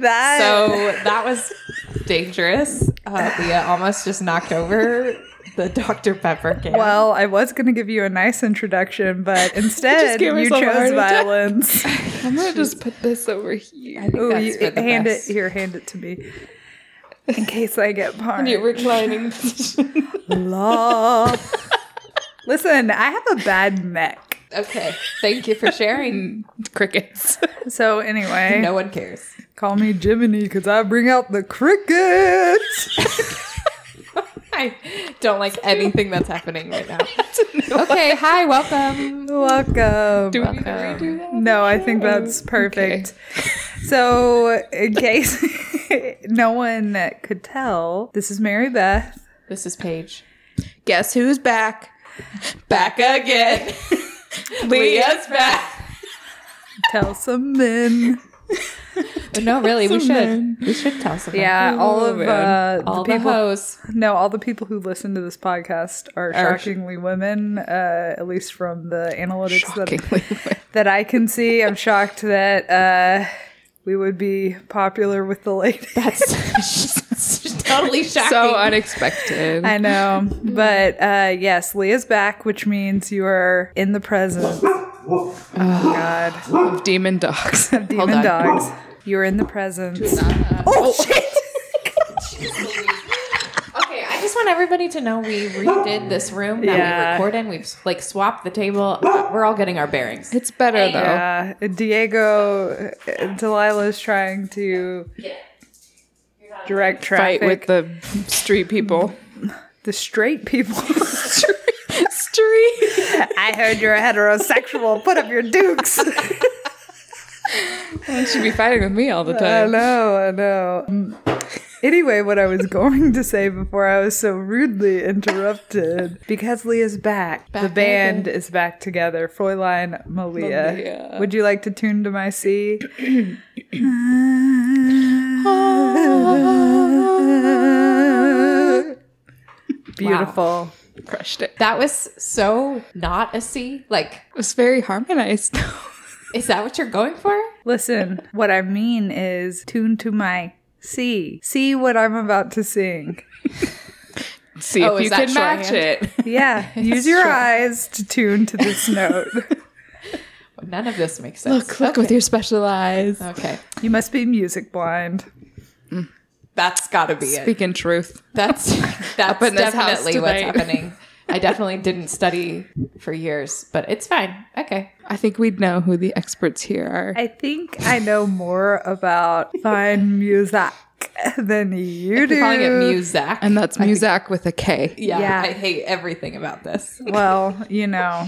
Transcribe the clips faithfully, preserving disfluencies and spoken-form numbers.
that. So that was dangerous. Uh, Leah almost just knocked over the Doctor Pepper can. Well, I was going to give you a nice introduction, but instead you chose violence. I'm going to just put this over here. I think Ooh, that's you, hand best. it here. Hand it to me. In case I get parked. In your reclining position. Law. Listen, I have a bad neck. Okay. Thank you for sharing, crickets. So anyway. No one cares. Call me Jiminy because I bring out the crickets. I don't like anything that's happening right now. Okay. Hi. Welcome. Welcome. Do we need to redo that? No, I think that's perfect. Okay. So in case no one could tell, this is Mary Beth. This is Paige. Guess who's back? Back again. Leah's back. Tell some men. No, really, we should. Men. We should tell some men. Yeah, all of uh, all the, the people. Hoes. No, all the people who listen to this podcast are, are shockingly sh- women, uh, at least from the analytics that, that I can see. I'm shocked that uh, we would be popular with the ladies. That's totally shocking. So unexpected. I know. But uh, yes, Leah's back, which means you are in the presence. Oh, God. Of demon dogs. Of demon Hold dogs. On. You're in the presence. Oh, oh, shit. Okay, I just want everybody to know we redid this room that yeah. we record in. We've, like, swapped the table. We're all getting our bearings. It's better, and, though. Yeah. Diego, Delilah's trying to... Yeah. Direct traffic. Fight with the street people. The straight people. Street. Street. I heard you're a heterosexual. Put up your dukes. Well, she'd be fighting with me all the time. I know, I know. Um, anyway, what I was going to say before I was so rudely interrupted, because Leah's back, back the band again. Is back together. Fräulein Malia. Malia. Would you like to tune to my C? Beautiful. Wow. Crushed it. That was so not a C. Like, it was very harmonized. Is that what you're going for? Listen, what I mean is tune to my C. See what I'm about to sing. See oh, if you can match it. Yeah. Use your true. eyes to tune to this note. Well, none of this makes sense. Look, look okay. with your special eyes. Okay. You must be music blind. Mm. That's got to be Speaking it. Speaking truth. That's that's definitely what's happening. I definitely didn't study for years, but it's fine. Okay. I think we'd know who the experts here are. I think I know more about fine music than you do. You're calling it music. And that's music with a K. Yeah, yeah. I hate everything about this. Well, you know.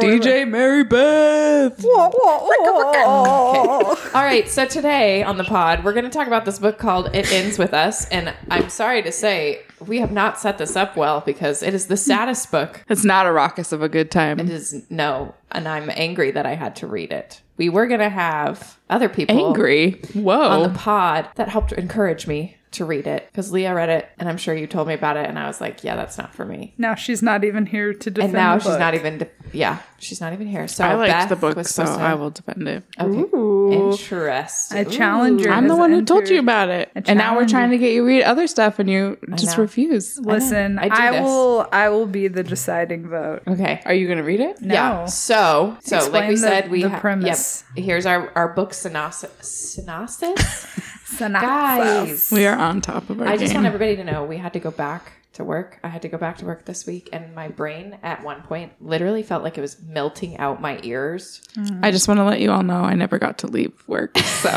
D J Mary Beth. Whoa, whoa, whoa. Okay. All right. So today on the pod, we're going to talk about this book called It Ends With Us. And I'm sorry to say, we have not set this up well because it is the saddest book. It's not a raucous of a good time. It is. No. And I'm angry that I had to read it. We were going to have other people angry. Whoa. On the pod that helped encourage me to read it because Leah read it and I'm sure you told me about it and I was like, yeah, that's not for me. Now she's not even here to defend it. And now the book. she's not even, de- yeah, she's not even here. So I liked Beth the book, so to... I will defend it. Okay. Ooh. Interesting. I challenge you. I'm the one who entered. told you about it. And now we're trying to get you to read other stuff and you just refuse. Listen, I, I, I will I will be the deciding vote. Okay. Are you going to read it? No. Yeah. So, so Explain like we the, said, we have, yep, here's our, our book synopsis. Synopsis? Synopsis. Guys, we are on top of our I game. Just want everybody to know we had to go back to work. I had to go back to work this week, and my brain at one point literally felt like it was melting out my ears. Mm. I just want to let you all know I never got to leave work, so.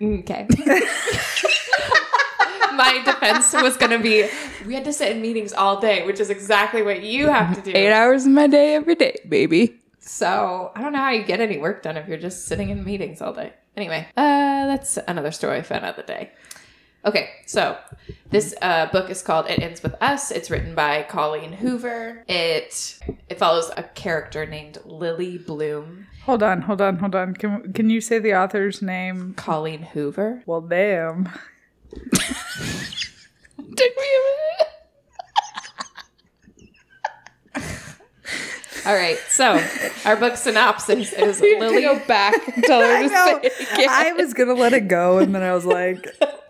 Okay. My defense was going to be, we had to sit in meetings all day, which is exactly what you have to do. Eight hours of my day every day, baby. So, I don't know how you get any work done if you're just sitting in meetings all day. Anyway, uh, that's another story for another day. Okay, so this uh, book is called It Ends With Us. It's written by Colleen Hoover. It it follows a character named Lily Bloom. Hold on, hold on, hold on. Can, can you say the author's name? Colleen Hoover. Well, damn. Take me a minute. All right. So our book synopsis is Lily. Go back and tell her to say it again. I was going to let it go. And then I was like,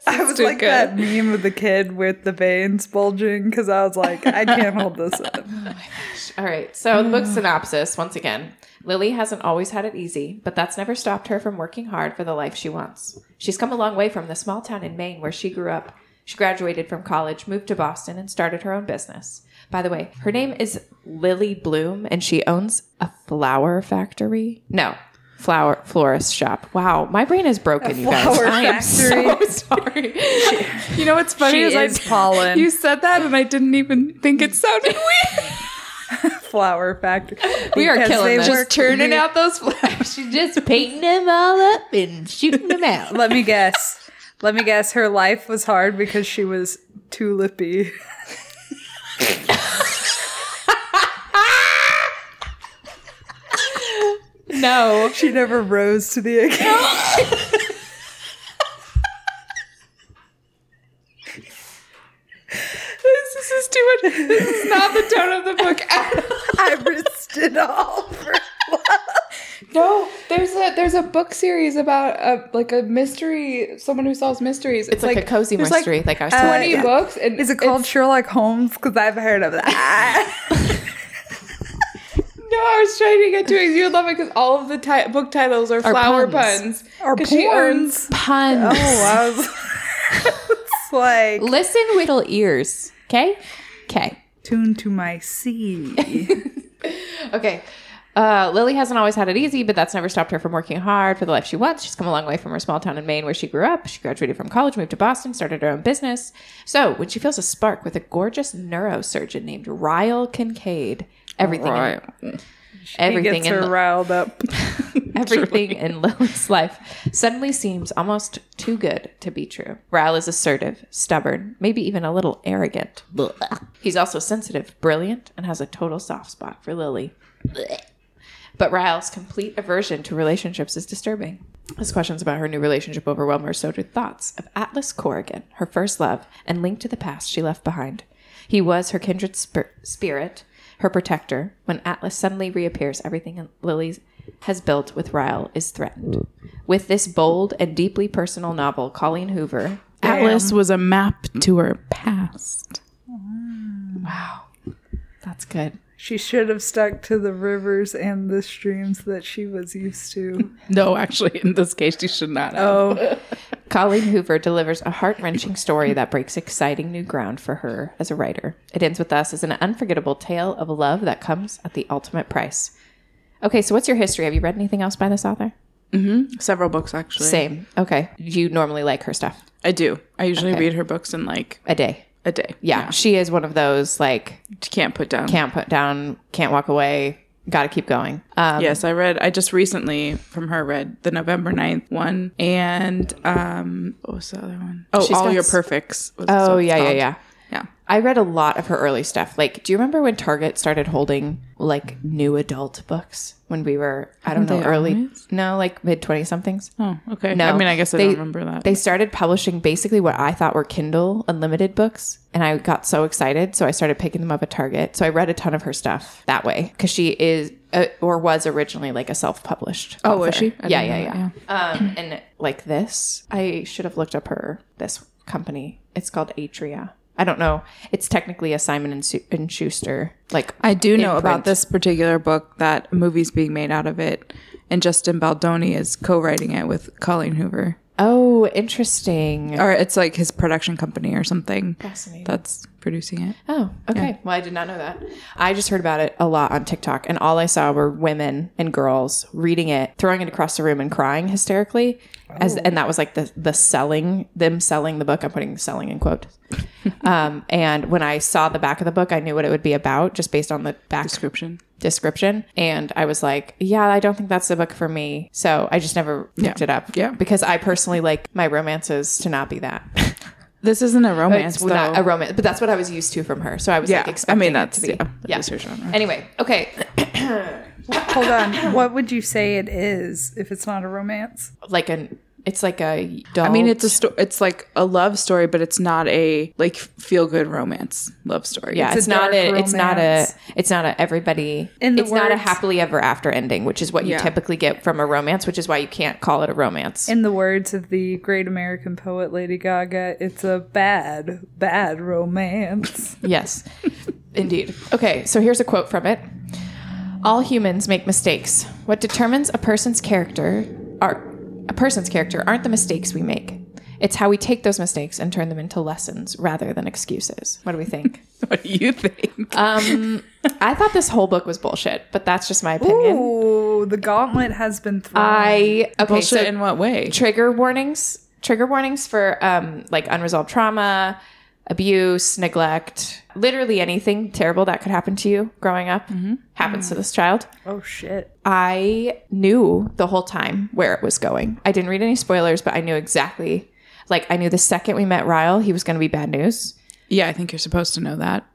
I was like good. That meme of the kid with the veins bulging. Cause I was like, I can't hold this up. Oh my gosh. All right. So the book synopsis, once again, Lily hasn't always had it easy, but that's never stopped her from working hard for the life she wants. She's come a long way from the small town in Maine where she grew up. She graduated from college, moved to Boston, and started her own business. By the way, her name is Lily Bloom, and she owns a flower factory. No, flower florist shop. Wow, my brain is broken, a you guys. Flower I factory. am so sorry. She, you know what's funny is, is I pollen. You said that, and I didn't even think it sounded weird. Flower factory. We are killing this. Just turning out those flowers. She's just painting them all up and shooting them out. Let me guess. Let me guess, her life was hard because she was too lippy. No. She never rose to the occasion. This is too much. This is not the tone of the book at all. I risked it all for love. No, there's a there's a book series about a like a mystery, someone who solves mysteries. It's, it's like, like a cozy mystery, like, like I said. twenty uh, yeah. books. And is it called Sherlock Holmes? Because I've heard of that. No, I was trying to get to it. You would love it because all of the ti- book titles are flower puns. Or puns. She owns- puns. Oh, I was it's like... Listen with little ears, okay? Okay. Tune to my C. Okay. Uh, Lily hasn't always had it easy, but that's never stopped her from working hard for the life she wants. She's come a long way from her small town in Maine where she grew up. She graduated from college, moved to Boston, started her own business. So when she feels a spark with a gorgeous neurosurgeon named Ryle Kincaid, everything right. in, everything he gets her in, riled up. Everything in Lily's life suddenly seems almost too good to be true. Ryle is assertive, stubborn, maybe even a little arrogant. Blech. He's also sensitive, brilliant, and has a total soft spot for Lily. Blech. But Ryle's complete aversion to relationships is disturbing. His questions about her new relationship overwhelm her, so do thoughts of Atlas Corrigan, her first love, and linked to the past she left behind. He was her kindred sp- spirit, her protector. When Atlas suddenly reappears, everything Lily has built with Ryle is threatened. With this bold and deeply personal novel, Colleen Hoover... Damn. Atlas was a map to her past. Wow. That's good. She should have stuck to the rivers and the streams that she was used to. No, actually, in this case, she should not have. Oh. Colleen Hoover delivers a heart-wrenching story that breaks exciting new ground for her as a writer. It Ends With Us as an unforgettable tale of love that comes at the ultimate price. Okay, so what's your history? Have you read anything else by this author? Mm-hmm. Several books, actually. Same. Okay. You normally like her stuff? I do. I usually okay. read her books in like... a day. A day. Yeah, yeah. She is one of those, like... Can't put down. Can't put down. Can't walk away. Gotta keep going. Um, yes, I read... I just recently, from her, read the November ninth one. And... Um, what was the other one? Oh, All Your Perfects. Oh, yeah, yeah, yeah. Yeah. I read a lot of her early stuff. Like, do you remember when Target started holding, like, new adult books? When we were, I don't know, early... Always? No, like, mid-twenty-somethings. Oh, okay. No, I mean, I guess I they, don't remember that. They started publishing basically what I thought were Kindle Unlimited books, and I got so excited, so I started picking them up at Target. So I read a ton of her stuff that way, because she is, uh, or was originally, like, a self-published author. Oh, was she? Yeah, yeah, yeah, yeah. Um, and, like, this, I should have looked up her, this company. It's called Atria. I don't know. It's technically a Simon and, Su- and Schuster. Like I do know about this particular book that a movie's being made out of it, and Justin Baldoni is co-writing it with Colleen Hoover. Oh, interesting. Or it's like his production company or something. Fascinating. That's producing it. Oh, okay. Yeah. Well, I did not know that. I just heard about it a lot on TikTok, and all I saw were women and girls reading it, throwing it across the room and crying hysterically. Oh. As and that was like the the selling, them selling the book. I'm putting selling in quotes. um, and when I saw the back of the book, I knew what it would be about just based on the back description. description and I was like, yeah, I don't think that's the book for me, so I just never picked yeah. it up yeah because I personally like my romances to not be that. This isn't a romance. It's though. Not a romance, but that's what I was used to from her, so I was yeah. like expecting I mean that's it to be yeah, yeah. That's her genre. Anyway, okay. Hold on, what would you say it is if it's not a romance? Like an It's like a adult. I mean, it's a sto- it's like a love story, but it's not a like feel good romance love story. Yeah, it's, it's not a. Romance. It's not a. It's not a everybody. In the it's words, not a happily ever after ending, which is what you yeah. typically get from a romance, which is why you can't call it a romance. In the words of the great American poet Lady Gaga, it's a bad, bad romance. Yes, indeed. Okay, so here's a quote from it. All humans make mistakes. What determines a person's character are. A person's character aren't the mistakes we make. It's how we take those mistakes and turn them into lessons rather than excuses. What do we think? What do you think? Um, I thought this whole book was bullshit, but that's just my opinion. Ooh, the gauntlet has been thrown. I, okay, bullshit so in what way? Trigger warnings. Trigger warnings for um, like unresolved trauma, abuse, neglect, literally anything terrible that could happen to you growing up mm-hmm. happens mm. to this child. Oh, shit. I knew the whole time where it was going. I didn't read any spoilers, but I knew exactly. Like, I knew the second we met Ryle, he was going to be bad news. Yeah, I think you're supposed to know that.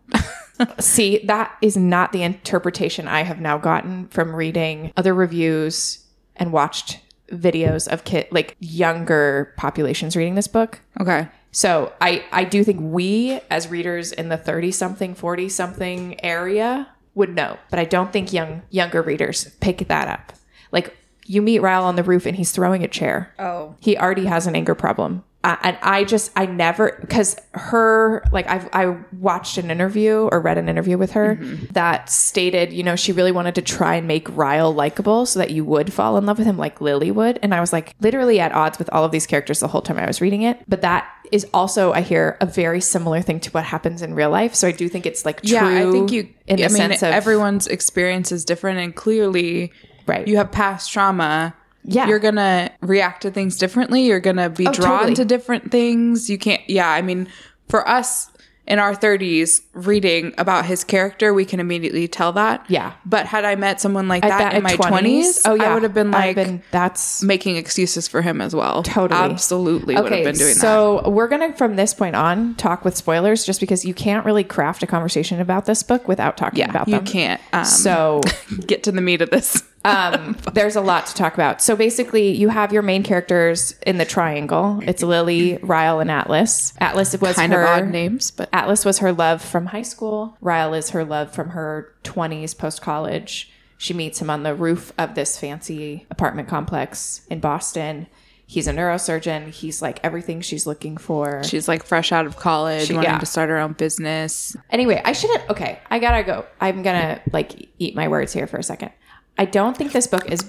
See, that is not the interpretation I have now gotten from reading other reviews and watched videos of kid, like younger populations reading this book. Okay. So I, I do think we, as readers in the thirty-something, forty-something area, would know. But I don't think young younger readers pick that up. Like, you meet Ryle on the roof and he's throwing a chair. Oh. He already has an anger problem. Uh, and I just, I never, because her, like, I've, I watched an interview or read an interview with her mm-hmm. that stated, you know, she really wanted to try and make Ryle likable so that you would fall in love with him like Lily would. And I was like literally at odds with all of these characters the whole time I was reading it. But that is also, I hear, a very similar thing to what happens in real life. So I do think it's like true. Yeah, I think you, in the I mean, sense of everyone's experience is different and clearly right. you have past trauma. Yeah. You're going to react to things differently. You're going to be oh, drawn totally. to different things. You can't, yeah. I mean, for us in our thirties, reading about his character, we can immediately tell that. Yeah. But had I met someone like that, that in my twenties, oh, yeah. I would have been like, been, that's making excuses for him as well. Totally. Absolutely okay, would have been doing so that. So we're going to, from this point on, talk with spoilers just because you can't really craft a conversation about this book without talking yeah, about them. Yeah, you can't. Um, so get to the meat of this. Um, there's a lot to talk about. So basically, you have your main characters in the triangle. It's Lily, Ryle, and Atlas. Atlas was kind her, of odd names, but Atlas was her love from high school. Ryle is her love from her twenties, post college. She meets him on the roof of this fancy apartment complex in Boston. He's a neurosurgeon. He's like everything she's looking for. She's like fresh out of college. She wanted yeah. to start her own business. Anyway, I shouldn't. Okay, I gotta go. I'm gonna like eat my words here for a second. I don't think this book is...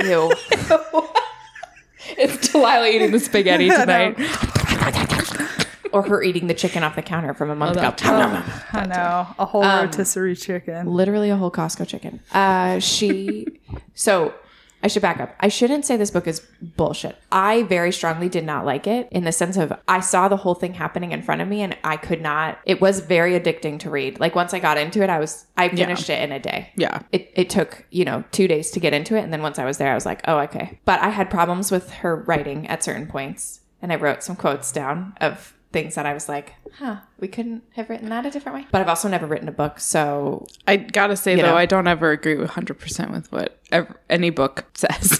Ew. It's Delilah eating the spaghetti tonight. Or her eating the chicken off the counter from a month ago. Oh, I know. A whole um, rotisserie chicken. Literally a whole Costco chicken. Uh, she... So... I should back up. I shouldn't say this book is bullshit. I very strongly did not like it in the sense of I saw the whole thing happening in front of me and I could not. It was very addicting to read. Like once I got into it, I was I finished yeah. it in a day. Yeah. It it took, you know, two days to get into it. And then once I was there, I was like, oh, okay. But I had problems with her writing at certain points. And I wrote some quotes down of things that I was like, huh, we couldn't have written that a different way. But I've also never written a book, so... I gotta say, though, know. I don't ever agree with one hundred percent with what ever, any book says.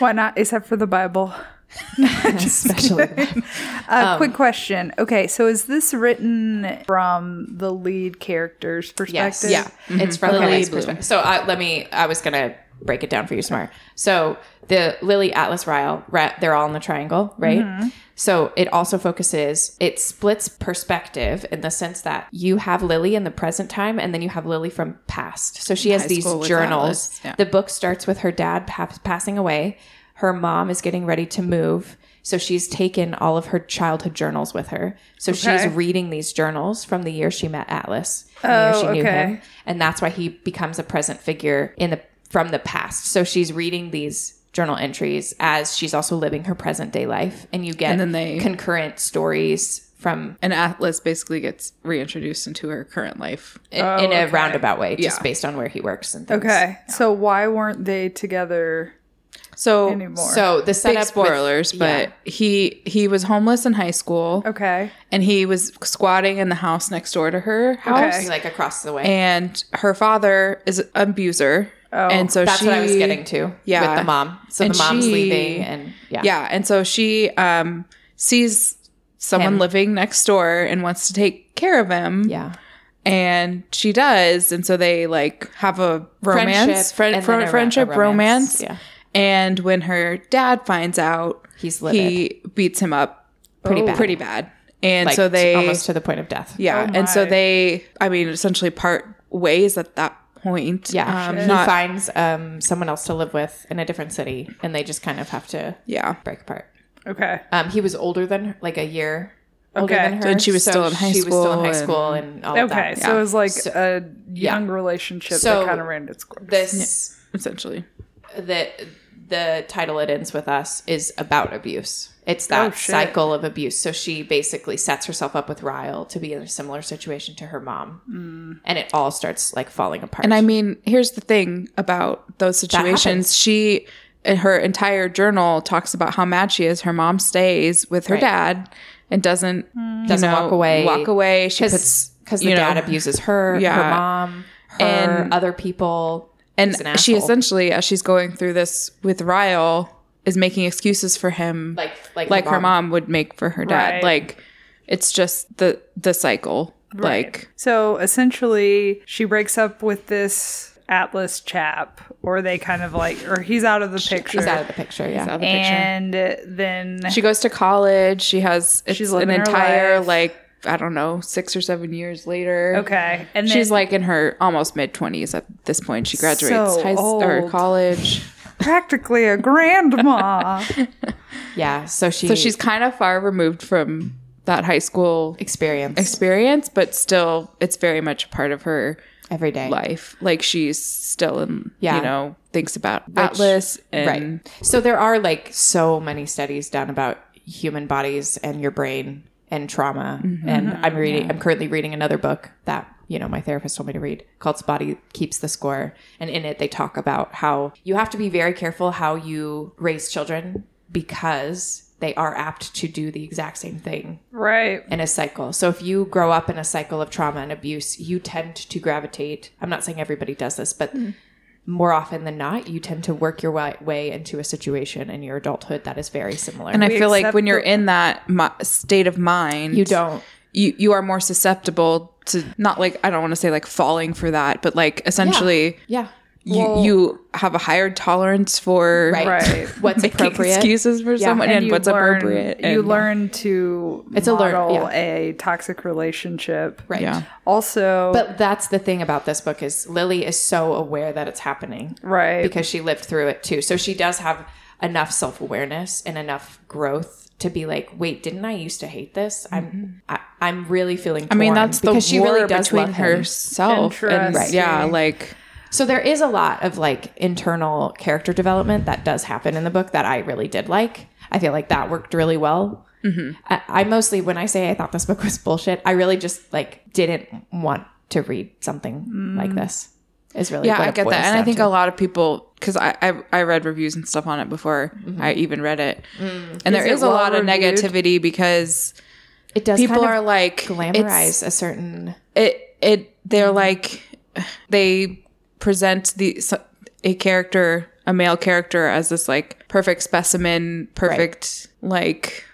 Why not? Except for the Bible. Especially. Uh, um, quick question. Okay, so is this written from the lead character's perspective? Yes. Yeah, mm-hmm. It's from okay. the lead perspective. So uh, let me... I was gonna... break it down for you tomorrow. So the Lily, Atlas, Ryle, they're all in the triangle, right? Mm-hmm. So it also focuses, it splits perspective in the sense that you have Lily in the present time and then you have Lily from past. So she has high these journals. Yeah. The book starts with her dad pa- passing away. Her mom is getting ready to move. So she's taken all of her childhood journals with her. So okay. she's reading these journals from the year she met Atlas, oh, the year she okay. knew him. And that's why he becomes a present figure in the from the past. So she's reading these journal entries as she's also living her present day life. And you get and then they, concurrent stories from... And Atlas basically gets reintroduced into her current life. In, oh, in a okay. roundabout way, just yeah. based on where he works and things. Okay. Yeah. So why weren't they together so, anymore? So the setup... Big spoilers, with, yeah. but he, he was homeless in high school. Okay. And he was squatting in the house next door to her house. Okay. Like across the way. And her father is an abuser. Oh, and so that's she, what I was getting to yeah. with the mom. So and the mom's she, leaving and yeah. Yeah. And so she um, sees someone him. living next door and wants to take care of him. Yeah. And she does. And so they like have a romance, friendship, fr- fr- a, friendship a romance. romance. Yeah. And when her dad finds out, he's livid. He beats him up pretty oh, bad. Pretty bad. And like, so they almost to the point of death. Yeah. Oh and so they, I mean, essentially part ways at that point. Yeah. Um, he not, finds um, someone else to live with in a different city, and they just kind of have to yeah. break apart. Okay. Um, he was older than her, like a year older okay. than her. And she was so still in high school. She was still in high school and, and all okay, of that. Okay. So yeah. it was like so, a young yeah. relationship so that kind of ran its course. This, yeah, essentially. The, the title, It Ends With Us, is about abuse. It's that oh, cycle of abuse. So she basically sets herself up with Ryle to be in a similar situation to her mom. Mm. And it all starts like falling apart. And I mean, here's the thing about those situations. She, in her entire journal, talks about how mad she is. Her mom stays with her right. dad and doesn't, mm. doesn't know, walk away. Walk away. She puts, because the know, dad abuses her, yeah. her mom, her, and other people. And an she essentially, as she's going through this with Ryle, is making excuses for him like like, like her, mom. her mom would make for her dad. Right. Like, it's just the the cycle. Right. Like, so essentially, she breaks up with this Atlas chap, or they kind of like, or he's out of the picture. He's out of the picture, yeah. He's out of the picture. And then she goes to college. She has she's an entire, like, I don't know, six or seven years later. Okay. And she's then, like in her almost mid twenties at this point. She graduates so high school or college. Practically a grandma. Yeah, so she so she's kind of far removed from that high school experience experience but still it's very much a part of her everyday life. Like, she's still in yeah. you know, thinks about Which, Atlas and right. So there are like so many studies done about human bodies and your brain and trauma. Mm-hmm. And I'm reading yeah. I'm currently reading another book that you know, my therapist told me to read, called The Body Keeps the Score. And in it, they talk about how you have to be very careful how you raise children because they are apt to do the exact same thing. Right. In a cycle. So if you grow up in a cycle of trauma and abuse, you tend to gravitate. I'm not saying everybody does this, but mm. more often than not, you tend to work your way, way into a situation in your adulthood that is very similar. And I we feel like when you're the- in that mo- state of mind, you don't. You you are more susceptible to not like, I don't want to say like falling for that, but like essentially yeah, yeah. Well, you you have a higher tolerance for right. Right. what's appropriate excuses for yeah. someone and, and what's learn, appropriate. And, you learn to it's model a, learn, yeah. a toxic relationship. Right. Yeah. Also. But that's the thing about this book is Lily is so aware that it's happening. Right. Because she lived through it too. So she does have enough self-awareness and enough growth to be like, wait, didn't I used to hate this? I'm, I, I'm really feeling. I mean, that's the war she really does between herself and right. yeah, like. So there is a lot of like internal character development that does happen in the book that I really did like. I feel like that worked really well. Mm-hmm. I, I mostly, when I say I thought this book was bullshit, I really just like didn't want to read something mm. like this. Is really yeah, I get that, and I think to. a lot of people because I, I I read reviews and stuff on it before mm-hmm. I even read it, mm. and is there is a well lot reviewed? of negativity because it does people kind of are like glamorize a certain it it they're mm-hmm. like they present the a character a male character as this like perfect specimen perfect right. like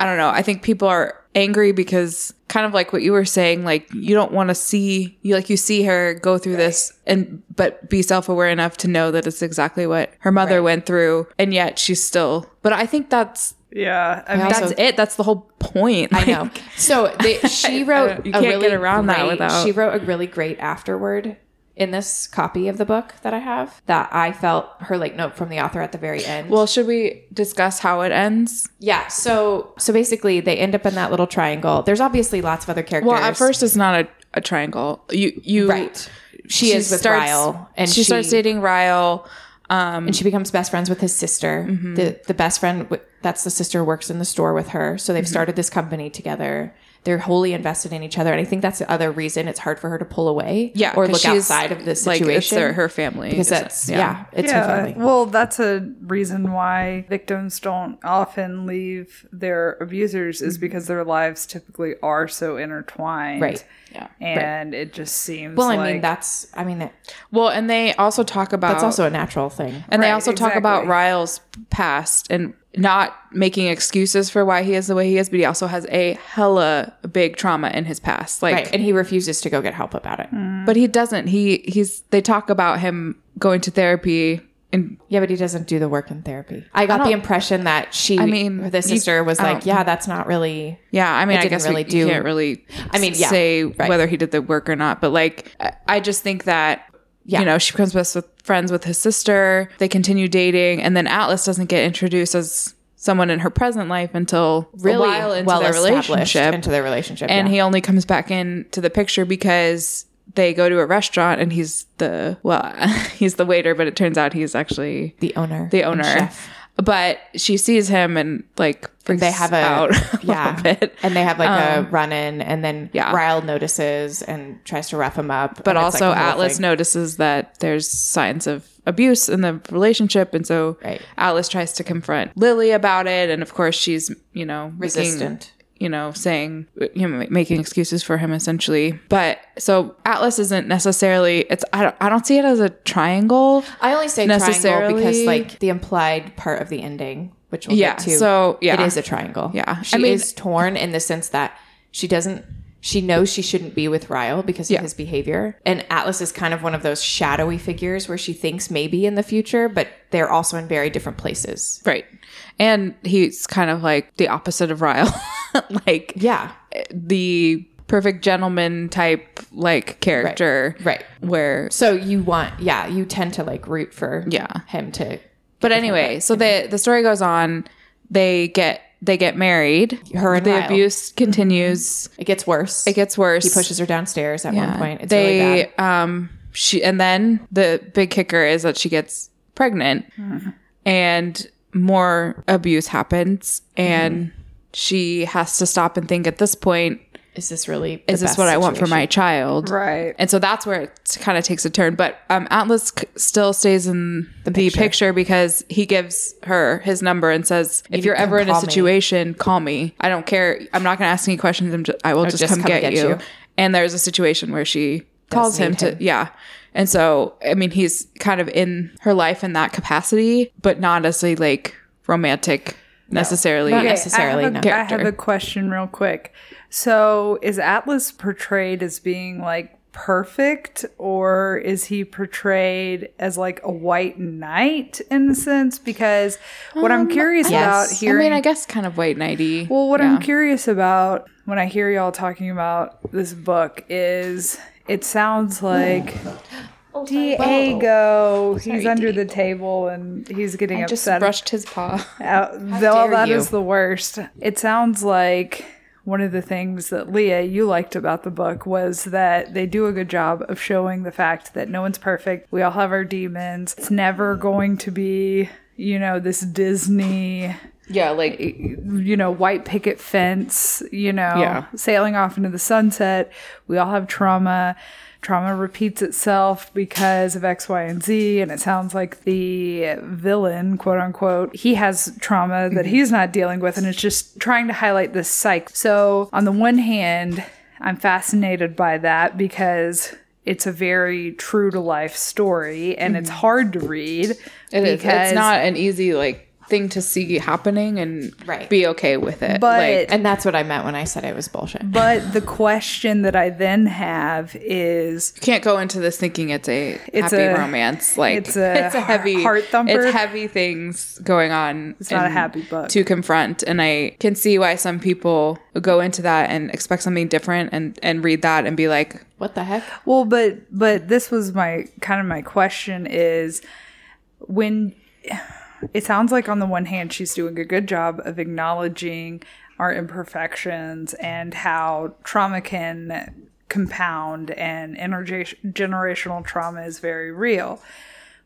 I don't know I think people are angry because kind of like what you were saying, like you don't want to see you like you see her go through right. this and but be self-aware enough to know that it's exactly what her mother right. went through, and yet she's still but I think that's yeah I mean, that's also, it that's the whole point. Like, I know so they, she wrote you can't really get around great, that without she wrote a really great afterword in this copy of the book that I have that I felt her like note from the author at the very end. Well, should we discuss how it ends? Yeah. So, so basically they end up in that little triangle. There's obviously lots of other characters. Well, at first it's not a, a triangle. You, you, right. She, she is with starts, Ryle and she, she starts dating Ryle. Um, and she becomes best friends with his sister. Mm-hmm. The, the best friend w- that's the sister works in the store with her. So they've mm-hmm. started this company together. They're wholly invested in each other. And I think that's the other reason it's hard for her to pull away yeah, or look outside of the situation. Like, it's their, her family. Because that's, yeah, yeah it's yeah, her family. Well, that's a reason why victims don't often leave their abusers is because their lives typically are so intertwined. Right. Yeah. And right. It just seems well, like... Well, I mean, that's... I mean, it, well, and they also talk about... That's also a natural thing. And right, they also exactly. talk about Ryle's past and not making excuses for why he is the way he is, but he also has a hella big trauma in his past. Like, right. And he refuses to go get help about it. Mm. But he doesn't. He he's. They talk about him going to therapy... And yeah, but he doesn't do the work in therapy. I got I the impression that she, I mean, the sister you, was like, yeah, that's not really. Yeah. I mean, I guess really we, do, you can't really I mean, yeah, say right. whether he did the work or not. But like, I just think that, yeah. you know, she becomes best with friends with his sister. They continue dating. And then Atlas doesn't get introduced as someone in her present life until really a while into well their relationship. Into their relationship. And yeah. he only comes back into the picture because... They go to a restaurant and he's the, well, he's the waiter, but it turns out he's actually the owner, the owner, but she sees him and like, freaks and they have a, out a yeah. bit. And they have like um, a run in and then yeah. Ryle notices and tries to rough him up. But also like Atlas thing. notices that there's signs of abuse in the relationship. And so right. Atlas tries to confront Lily about it. And of course she's, you know, resistant. Making, you know, saying, you know, making excuses for him essentially. But so Atlas isn't necessarily, it's, I don't, I don't see it as a triangle. I only say triangle because like the implied part of the ending, which we'll yeah, get to. So yeah, it is a triangle. Yeah. She I mean, is torn in the sense that she doesn't, she knows she shouldn't be with Ryle because of yeah. his behavior. And Atlas is kind of one of those shadowy figures where she thinks maybe in the future, but they're also in very different places. Right. And he's kind of like the opposite of Ryle. Like, yeah, the perfect gentleman type, like, character. Right. right. Where. So you want, yeah, you tend to like root for yeah. him to. But anyway, that, so the, the story goes on. They get. They get married. Her and the Ryle. abuse continues. It gets worse. It gets worse. He pushes her downstairs at yeah. one point. It's they, really bad. Um, she, and then the big kicker is that she gets pregnant mm. and more abuse happens. And mm. she has to stop and think at this point, is this really is this what I situation? want for my child? Right. And so that's where it kind of takes a turn. But um, Atlas c- still stays in the picture. the picture because he gives her his number and says, if you you're ever in a situation, me. call me. I don't care. I'm not going to ask any questions. I'm just, I will just, just come, come get, get you. you. And there's a situation where she calls him, him to, yeah. And so, I mean, he's kind of in her life in that capacity, but not as a like romantic necessarily. No. Okay, necessarily. I have, a, no. I have a question real quick. So is Atlas portrayed as being like perfect, or is he portrayed as like a white knight in the sense? Because what um, I'm curious yes. about hearing, I mean, I guess kind of white knighty. Well, what yeah. I'm curious about when I hear y'all talking about this book is it sounds like oh, Diego, he's Sorry, under Diego. the table and he's getting I upset. I just brushed his paw. Uh, though that you. is the worst. It sounds like... One of the things that, Leah, you liked about the book was that they do a good job of showing the fact that no one's perfect. We all have our demons. It's never going to be, you know, this Disney... Yeah, like, you know, white picket fence, you know, yeah. sailing off into the sunset. We all have trauma. Trauma repeats itself because of X, Y, and Z. And it sounds like the villain, quote unquote, he has trauma that he's not dealing with. And it's just trying to highlight this psyche. So on the one hand, I'm fascinated by that because... It's a very true to life story and it's hard to read. It is. It's not an easy like thing to see happening and right. be okay with it. But, like, and that's what I meant when I said it was bullshit. But the question that I then have is... You can't go into this thinking it's a it's happy a, romance. Like It's a, it's a heavy, heart thumper. It's heavy things going on. It's not a happy book. To confront. And I can see why some people go into that and expect something different and, and read that and be like... What the heck? Well, but but this was my kind of my question is when it sounds like on the one hand she's doing a good job of acknowledging our imperfections and how trauma can compound and intergenerational trauma is very real.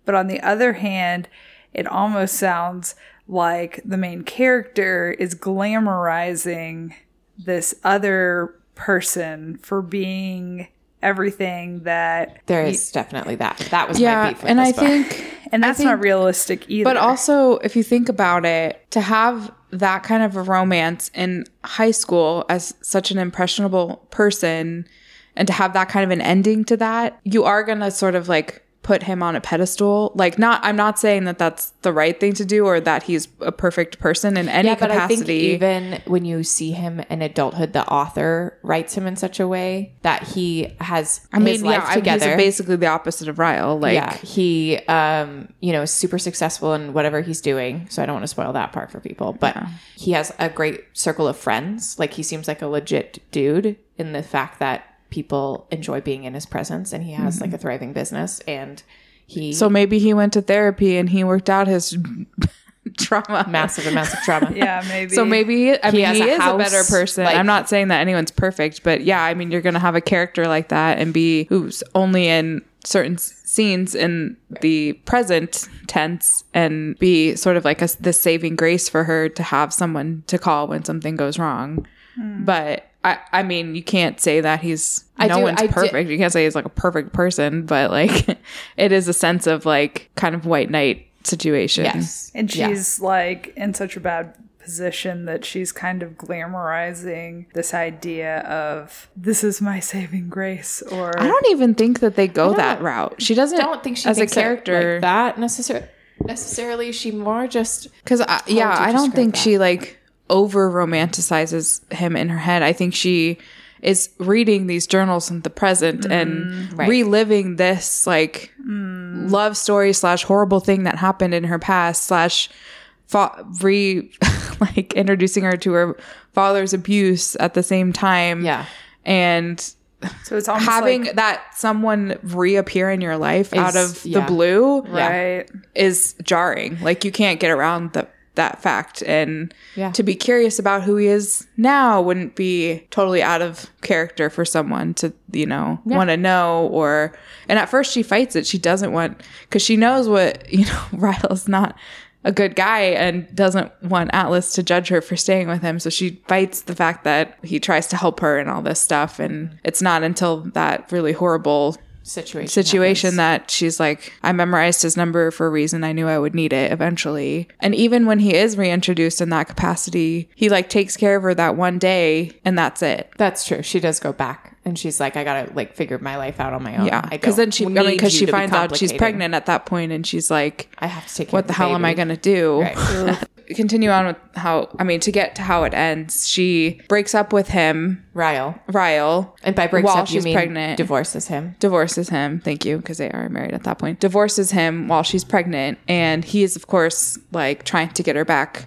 But on the other hand, it almost sounds like the main character is glamorizing this other person for being... everything that there is y- definitely that that was yeah my beef with and this I book. think and that's think, not realistic either, but also if you think about it, to have that kind of a romance in high school as such an impressionable person and to have that kind of an ending to that, you are going to sort of like put him on a pedestal. Like, not, I'm not saying that that's the right thing to do or that he's a perfect person in any yeah, but capacity. I think even when you see him in adulthood, the author writes him in such a way that he has I his mean, life yeah, together. He's basically the opposite of Ryle. Like, yeah, he, um, you know, is super successful in whatever he's doing. So I don't want to spoil that part for people, but yeah. he has a great circle of friends. Like, he seems like a legit dude in the fact that people enjoy being in his presence, and he has mm-hmm. like a thriving business, and he so maybe he went to therapy and he worked out his trauma, massive amounts of trauma. Yeah, maybe. So maybe I he mean he a is house, a better person. Like, I'm not saying that anyone's perfect, but yeah, I mean, you're going to have a character like that and be who's only in certain scenes in the present tense, and be sort of like a, the saving grace for her to have someone to call when something goes wrong. Mm. But I, I mean, you can't say that he's I no do, one's I perfect. Do. You can't say he's like a perfect person, but like it is a sense of like kind of white knight situation. Yes. And she's yes. like in such a bad position that she's kind of glamorizing this idea of this is my saving grace. Or I don't even think that they go that route. She doesn't I don't think she as thinks a character like that necessarily. Necessarily, she more just because yeah, I don't think that. she like. over romanticizes him in her head. I think she is reading these journals in the present mm, and right. reliving this like mm. love story slash horrible thing that happened in her past slash fa- re like introducing her to her father's abuse at the same time. Yeah. And so it's almost having like, that someone reappear in your life is, out of yeah. the blue right. is jarring. Like, you can't get around the that fact, and yeah. to be curious about who he is now wouldn't be totally out of character for someone to, you know, yeah. want to know. Or, and at first she fights it. She doesn't want, because she knows what, you know, Ryle's not a good guy and doesn't want Atlas to judge her for staying with him. So she fights the fact that he tries to help her and all this stuff. And it's not until that really horrible situation, situation that she's like, I memorized his number for a reason. I knew I would need it eventually. And even when he is reintroduced in that capacity, he like takes care of her that one day, and that's it. That's true. She does go back, and she's like, I gotta like figure my life out on my own. Yeah, because then she, I mean, because she finds out she's pregnant at that point, and she's like, I have to take care of the baby. What the hell am I gonna do? Right. Continue on with how, I mean, to get to how it ends, she breaks up with him. Ryle. Ryle. And by breaks up, you mean pregnant. Divorces him. Divorces him. Thank you, because they are married at that point. Divorces him while she's pregnant. And he is, of course, like trying to get her back.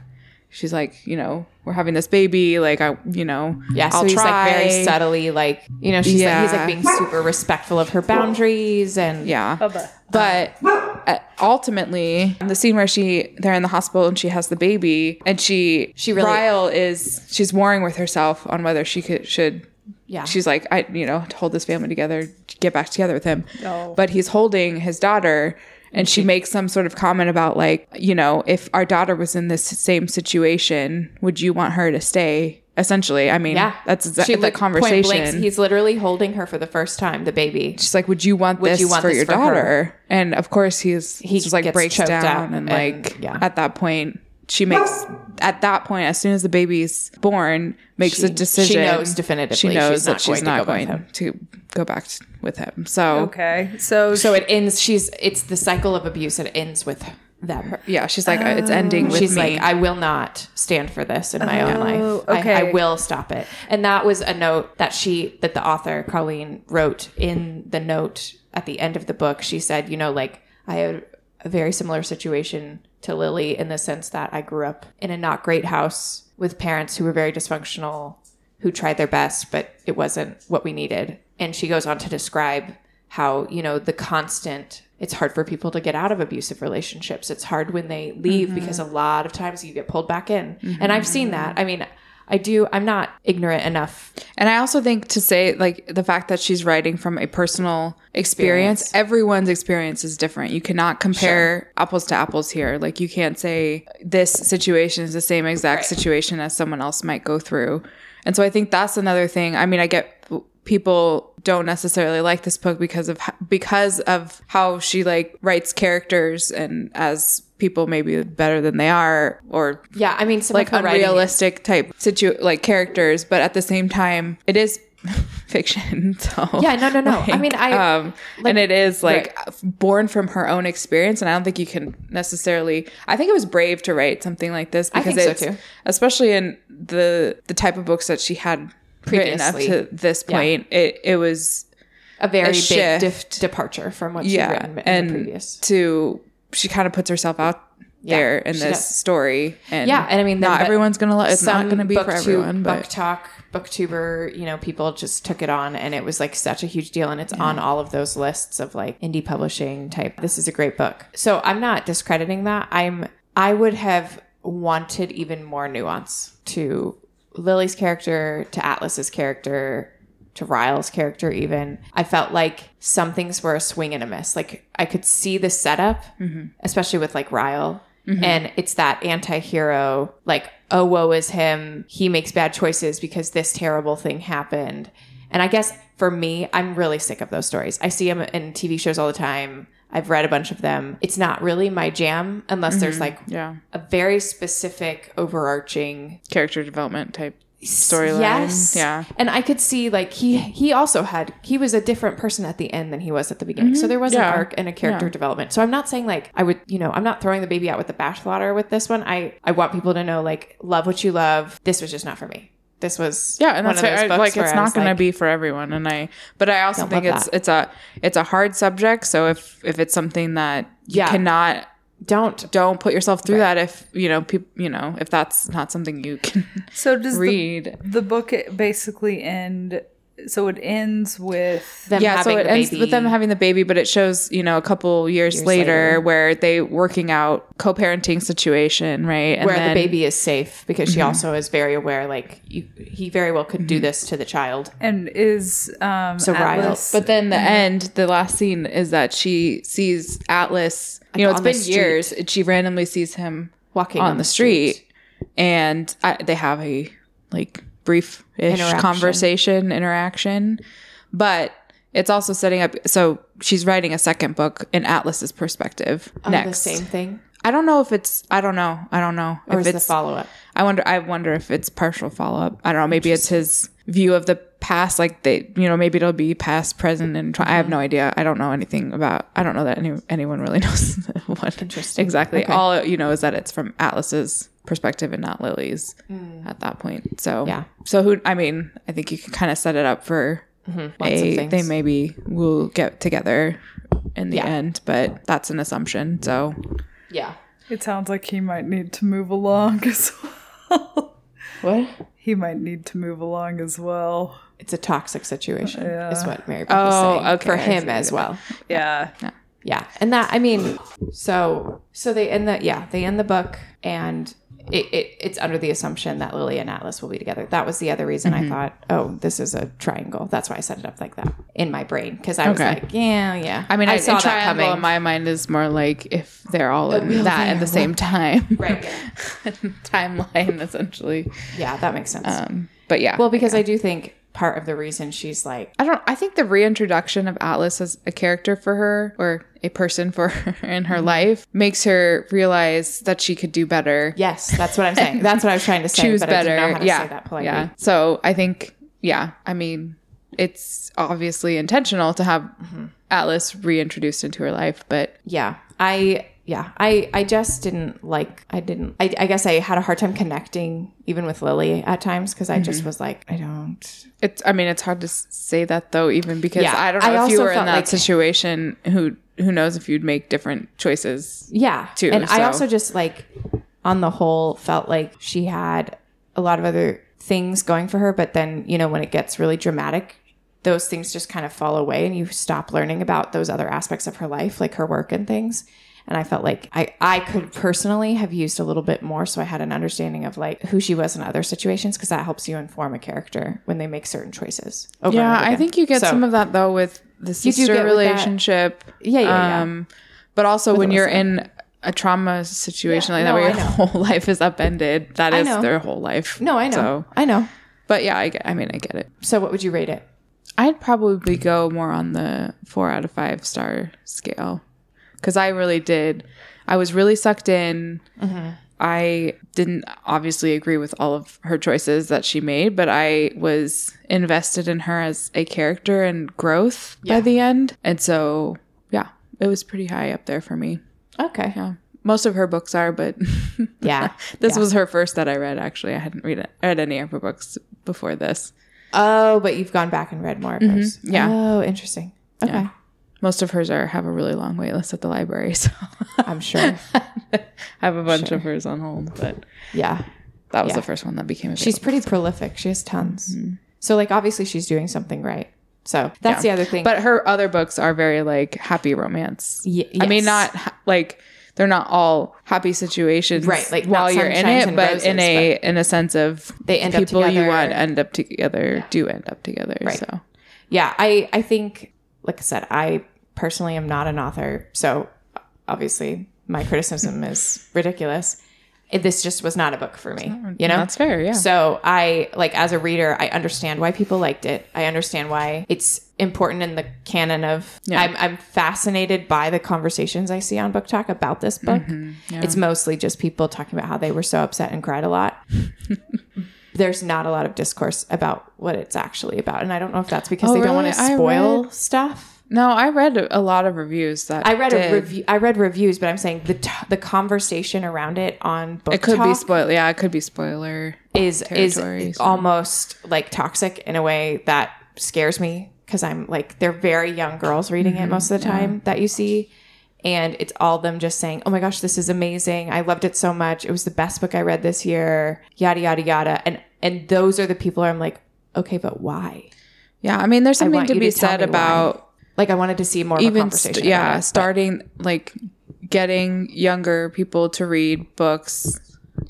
She's like, you know, we're having this baby. Like, I, you know, yeah. So I'll he's try. like very subtly, like, you know, she's yeah. like, he's like being super respectful of her boundaries and yeah. Bubba. But ultimately, in the scene where she they're in the hospital and she has the baby, and she she really Ryle is she's warring with herself on whether she could should. Yeah. She's like, I, you know, to hold this family together, get back together with him. Oh. But he's holding his daughter. And she makes some sort of comment about like, you know, if our daughter was in this same situation, would you want her to stay? Essentially, I mean, yeah. that's exa- she, the like, conversation. Point blank, he's literally holding her for the first time, the baby. She's like, would you want would this you want for this your for daughter? Her? And of course, he's he just like breaks down. down and, and like yeah. at that point, she makes at that point, as soon as the baby's born, makes she, a decision. She knows definitively. She knows she's that she's not going, going to go back to, with him. So okay, so so it ends. She's it's the cycle of abuse. It ends with them. Her, yeah, she's like oh. it's ending. With she's me. Like I will not stand for this in my oh, own life. Okay, I, I will stop it. And that was a note that she that the author Colleen wrote in the note at the end of the book. She said, you know, like I had a very similar situation to Lily in the sense that I grew up in a not great house with parents who were very dysfunctional, who tried their best, but it wasn't what we needed. And she goes on to describe how, you know, the constant, it's hard for people to get out of abusive relationships. It's hard when they leave mm-hmm. because a lot of times you get pulled back in. Mm-hmm. And I've seen that. I mean, I do. I'm not ignorant enough. And I also think to say, like, the fact that she's writing from a personal experience, experience. everyone's experience is different. You cannot compare sure. apples to apples here. Like, you can't say this situation is the same exact right. situation as someone else might go through. And so I think that's another thing. I mean, I get... people don't necessarily like this book because of because of how she like writes characters and as people maybe better than they are or yeah I mean some like unrealistic writing. Type situ like characters, but at the same time it is fiction. So yeah, no, no, no. Like, I mean, I um, like, and it is like right. born from her own experience, and I don't think you can necessarily. I think it was brave to write something like this because I think it's so too. especially in the the type of books that she had previously written up to this point. Yeah. It it was a very a big dif- departure from what she'd yeah, written in and the previous. To she kind of puts herself out. Yeah, there in this does. story, and yeah, and I mean, not everyone's gonna love. It's not gonna be for everyone. But book talk, booktuber, you know, people just took it on, and it was like such a huge deal, and it's yeah. on all of those lists of like indie publishing type. This is a great book, so I'm not discrediting that. I'm I would have wanted even more nuance to Lily's character, to Atlas's character, to Ryle's character even. I felt like some things were a swing and a miss. Like I could see the setup, mm-hmm. especially with like Ryle. Mm-hmm. And it's that anti-hero, like, oh, woe is him. He makes bad choices because this terrible thing happened. And I guess for me, I'm really sick of those stories. I see them in T V shows all the time. I've read a bunch of them. It's not really my jam unless mm-hmm. there's like yeah. a very specific overarching character development type storyline. Yes. Yeah. And I could see like he he also had he was a different person at the end than he was at the beginning. Mm-hmm. So there was yeah. an arc and a character yeah. development. So I'm not saying like I would, you know, I'm not throwing the baby out with the bathwater with this one. I I want people to know like love what you love. This was just not for me. This was yeah, and one that's of those I, books like it's not going like, to be for everyone. And I, but I also think it's that. it's a it's a hard subject. So if if it's something that you yeah. cannot. Don't don't put yourself through right. that if you know people you know if that's not something you can. So does read the, the book basically end? So it ends with them yeah. Having so it the ends baby. with them having the baby, but it shows you know a couple years, years later, later where they working out co-parenting situation right and where then, the baby is safe because she mm-hmm. also is very aware like you, he very well could mm-hmm. do this to the child and is um, so Atlas, But then the mm-hmm. end, the last scene is that she sees Atlas. You know, it's been years. She randomly sees him walking on the street, and I, they have a like brief-ish conversation, interaction. But it's also setting up. So she's writing a second book in Atlas's perspective next. The same thing. I don't know if it's. I don't know. I don't know if it's the follow-up. I wonder. I wonder if it's partial follow-up. I don't know. Maybe it's his view of the past, like they, you know, maybe it'll be past, present, and try- mm-hmm. I have no idea. I don't know anything about. I don't know that any anyone really knows what exactly. Okay. All you know is that it's from Atlas's perspective and not Lily's mm. at that point. So yeah. So who? I mean, I think you can kind of set it up for mm-hmm. a. They maybe will get together in the yeah. end, but that's an assumption. So yeah, it sounds like he might need to move along as well. What? He might need to move along as well. It's a toxic situation, yeah. is what Mary Beth was saying. Okay. For him as well. Yeah. yeah. Yeah. And that, I mean, so so they end the, yeah, they end the book, and it, it it's under the assumption that Lily and Atlas will be together. That was the other reason mm-hmm. I thought, oh, this is a triangle. That's why I set it up like that in my brain, because I was okay. like, yeah, yeah. I mean, I, I saw that coming. In my mind is more like if they're all in that there. at the same time. Right. Timeline, essentially. Yeah, that makes sense. Um, but yeah. Well, because yeah. I do think part of the reason she's like I don't I think the reintroduction of Atlas as a character for her or a person for her in her mm-hmm. life makes her realize that she could do better. Yes, that's what I'm saying. That's what I was trying to say. Choose but better. I didn't know how to yeah. say that politely. Yeah. So I think yeah, I mean it's obviously intentional to have mm-hmm. Atlas reintroduced into her life, but yeah. I Yeah, I, I just didn't like, I didn't, I, I guess I had a hard time connecting even with Lily at times because I mm-hmm. just was like, I don't. It's. I mean, it's hard to say that though, even because yeah, I don't know I if you were in that like, situation, who who knows if you'd make different choices. Yeah. Too, and so. I also just like, on the whole, felt like she had a lot of other things going for her. But then, you know, when it gets really dramatic, those things just kind of fall away and you stop learning about those other aspects of her life, like her work and things. And I felt like I, I could personally have used a little bit more so I had an understanding of like who she was in other situations because that helps you inform a character when they make certain choices. Over yeah, and over I think you get so, some of that though with the sister relationship. Yeah, yeah, um, yeah. But also with when you're in a trauma situation yeah, like no, that where your whole life is upended, that is their whole life. No, I know. So, I know. But yeah, I, get, I mean, I get it. So what would you rate it? I'd probably go more on the four out of five star scale. Because I really did. I was really sucked in. Mm-hmm. I didn't obviously agree with all of her choices that she made, but I was invested in her as a character and growth yeah. by the end. And so, yeah, it was pretty high up there for me. Okay. Yeah. Most of her books are, but yeah, this yeah. was her first that I read, actually. I hadn't read, it, read any of her books before this. Oh, but you've gone back and read more of mm-hmm. hers. Yeah. Oh, interesting. Okay. Yeah. Most of hers are have a really long wait list at the library, so I'm sure. I have a bunch sure. of hers on hold, but yeah, that was yeah. the first one that became available. She's pretty prolific. She has tons. Mm-hmm. So, like, obviously she's doing something right. So that's yeah. the other thing. But her other books are very, like, happy romance. Y- yes. I mean, not, ha- like... They're not all happy situations, right? Like while you're in it, but roses, in a but in a sense of they end people up together. You want end up together yeah. do end up together. Right. So, yeah, I I think, like I said, I personally am not an author, so obviously my criticism is ridiculous. It, this just was not a book for me, not, you know. That's fair, yeah. So I like as a reader, I understand why people liked it. I understand why it's important in the canon of. Yeah. I'm I'm fascinated by the conversations I see on Book Talk about this book. Mm-hmm, yeah. It's mostly just people talking about how they were so upset and cried a lot. There's not a lot of discourse about what it's actually about, and I don't know if that's because oh, they really? don't want to spoil read- stuff. No, I read a lot of reviews that I read did. a review. I read reviews, but I'm saying the t- the conversation around it on Book Talk. It could Talk be spoiler. Yeah, it could be spoiler. Is territory, is so. almost like toxic in a way that scares me because I'm like they're very young girls reading mm-hmm. it most of the time yeah. that you see, and it's all them just saying, "Oh my gosh, this is amazing! I loved it so much. It was the best book I read this year." Yada yada yada, and and those are the people where I'm like, okay, but why? Yeah, I mean, there's something to be to said about. Why. Like, I wanted to see more of Even a conversation. St- yeah, about it, starting, like, getting younger people to read books,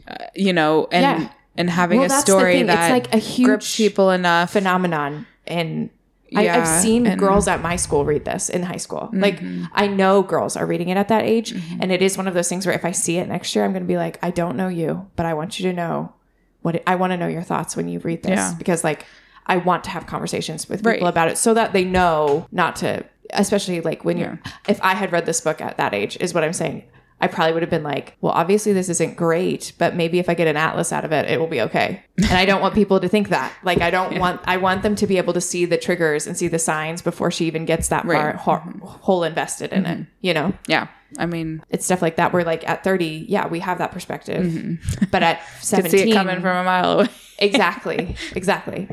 uh, you know, and yeah. and having well, a story that it's like a huge grips people enough. Phenomenon. And yeah, I, I've seen and, girls at my school read this in high school. Mm-hmm. Like, I know girls are reading it at that age. Mm-hmm. And it is one of those things where if I see it next year, I'm going to be like, I don't know you, but I want you to know what it, I want to know your thoughts when you read this. Yeah. Because, like, I want to have conversations with people right. about it so that they know not to, especially like when you're, if I had read this book at that age is what I'm saying. I probably would have been like, well, obviously this isn't great, but maybe if I get an atlas out of it, it will be okay. And I don't want people to think that. Like, I don't yeah. want, I want them to be able to see the triggers and see the signs before she even gets that right. far, ho- whole invested in mm-hmm. it, you know? Yeah. I mean, it's stuff like that. We're like at thirty. Yeah. We have that perspective, mm-hmm. but at seventeen, see it coming from a mile away. Exactly. Exactly.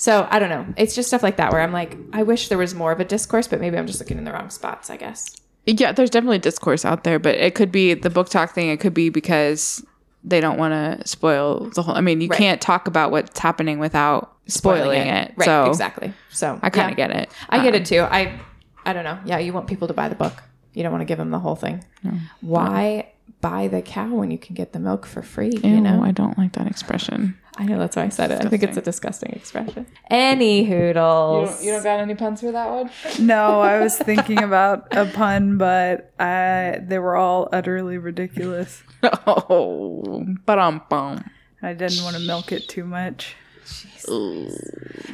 So I don't know. It's just stuff like that where I'm like, I wish there was more of a discourse, but maybe I'm just looking in the wrong spots, I guess. Yeah, there's definitely discourse out there, but it could be the Book Talk thing. It could be because they don't want to spoil the whole. I mean, you right. can't talk about what's happening without spoiling, spoiling it. it. Right. So exactly. So I kind of yeah. get it. I um, get it too. I, I don't know. Yeah, you want people to buy the book. You don't want to give them the whole thing. No. Why no. buy the cow when you can get the milk for free? Ew, you know, I don't like that expression. I know, that's why I said it. I think it's a disgusting expression. Any hoodles. You don't, you don't got any puns for that one? No, I was thinking about a pun, but I, they were all utterly ridiculous. Oh, ba-dum-bum. I didn't want to milk it too much.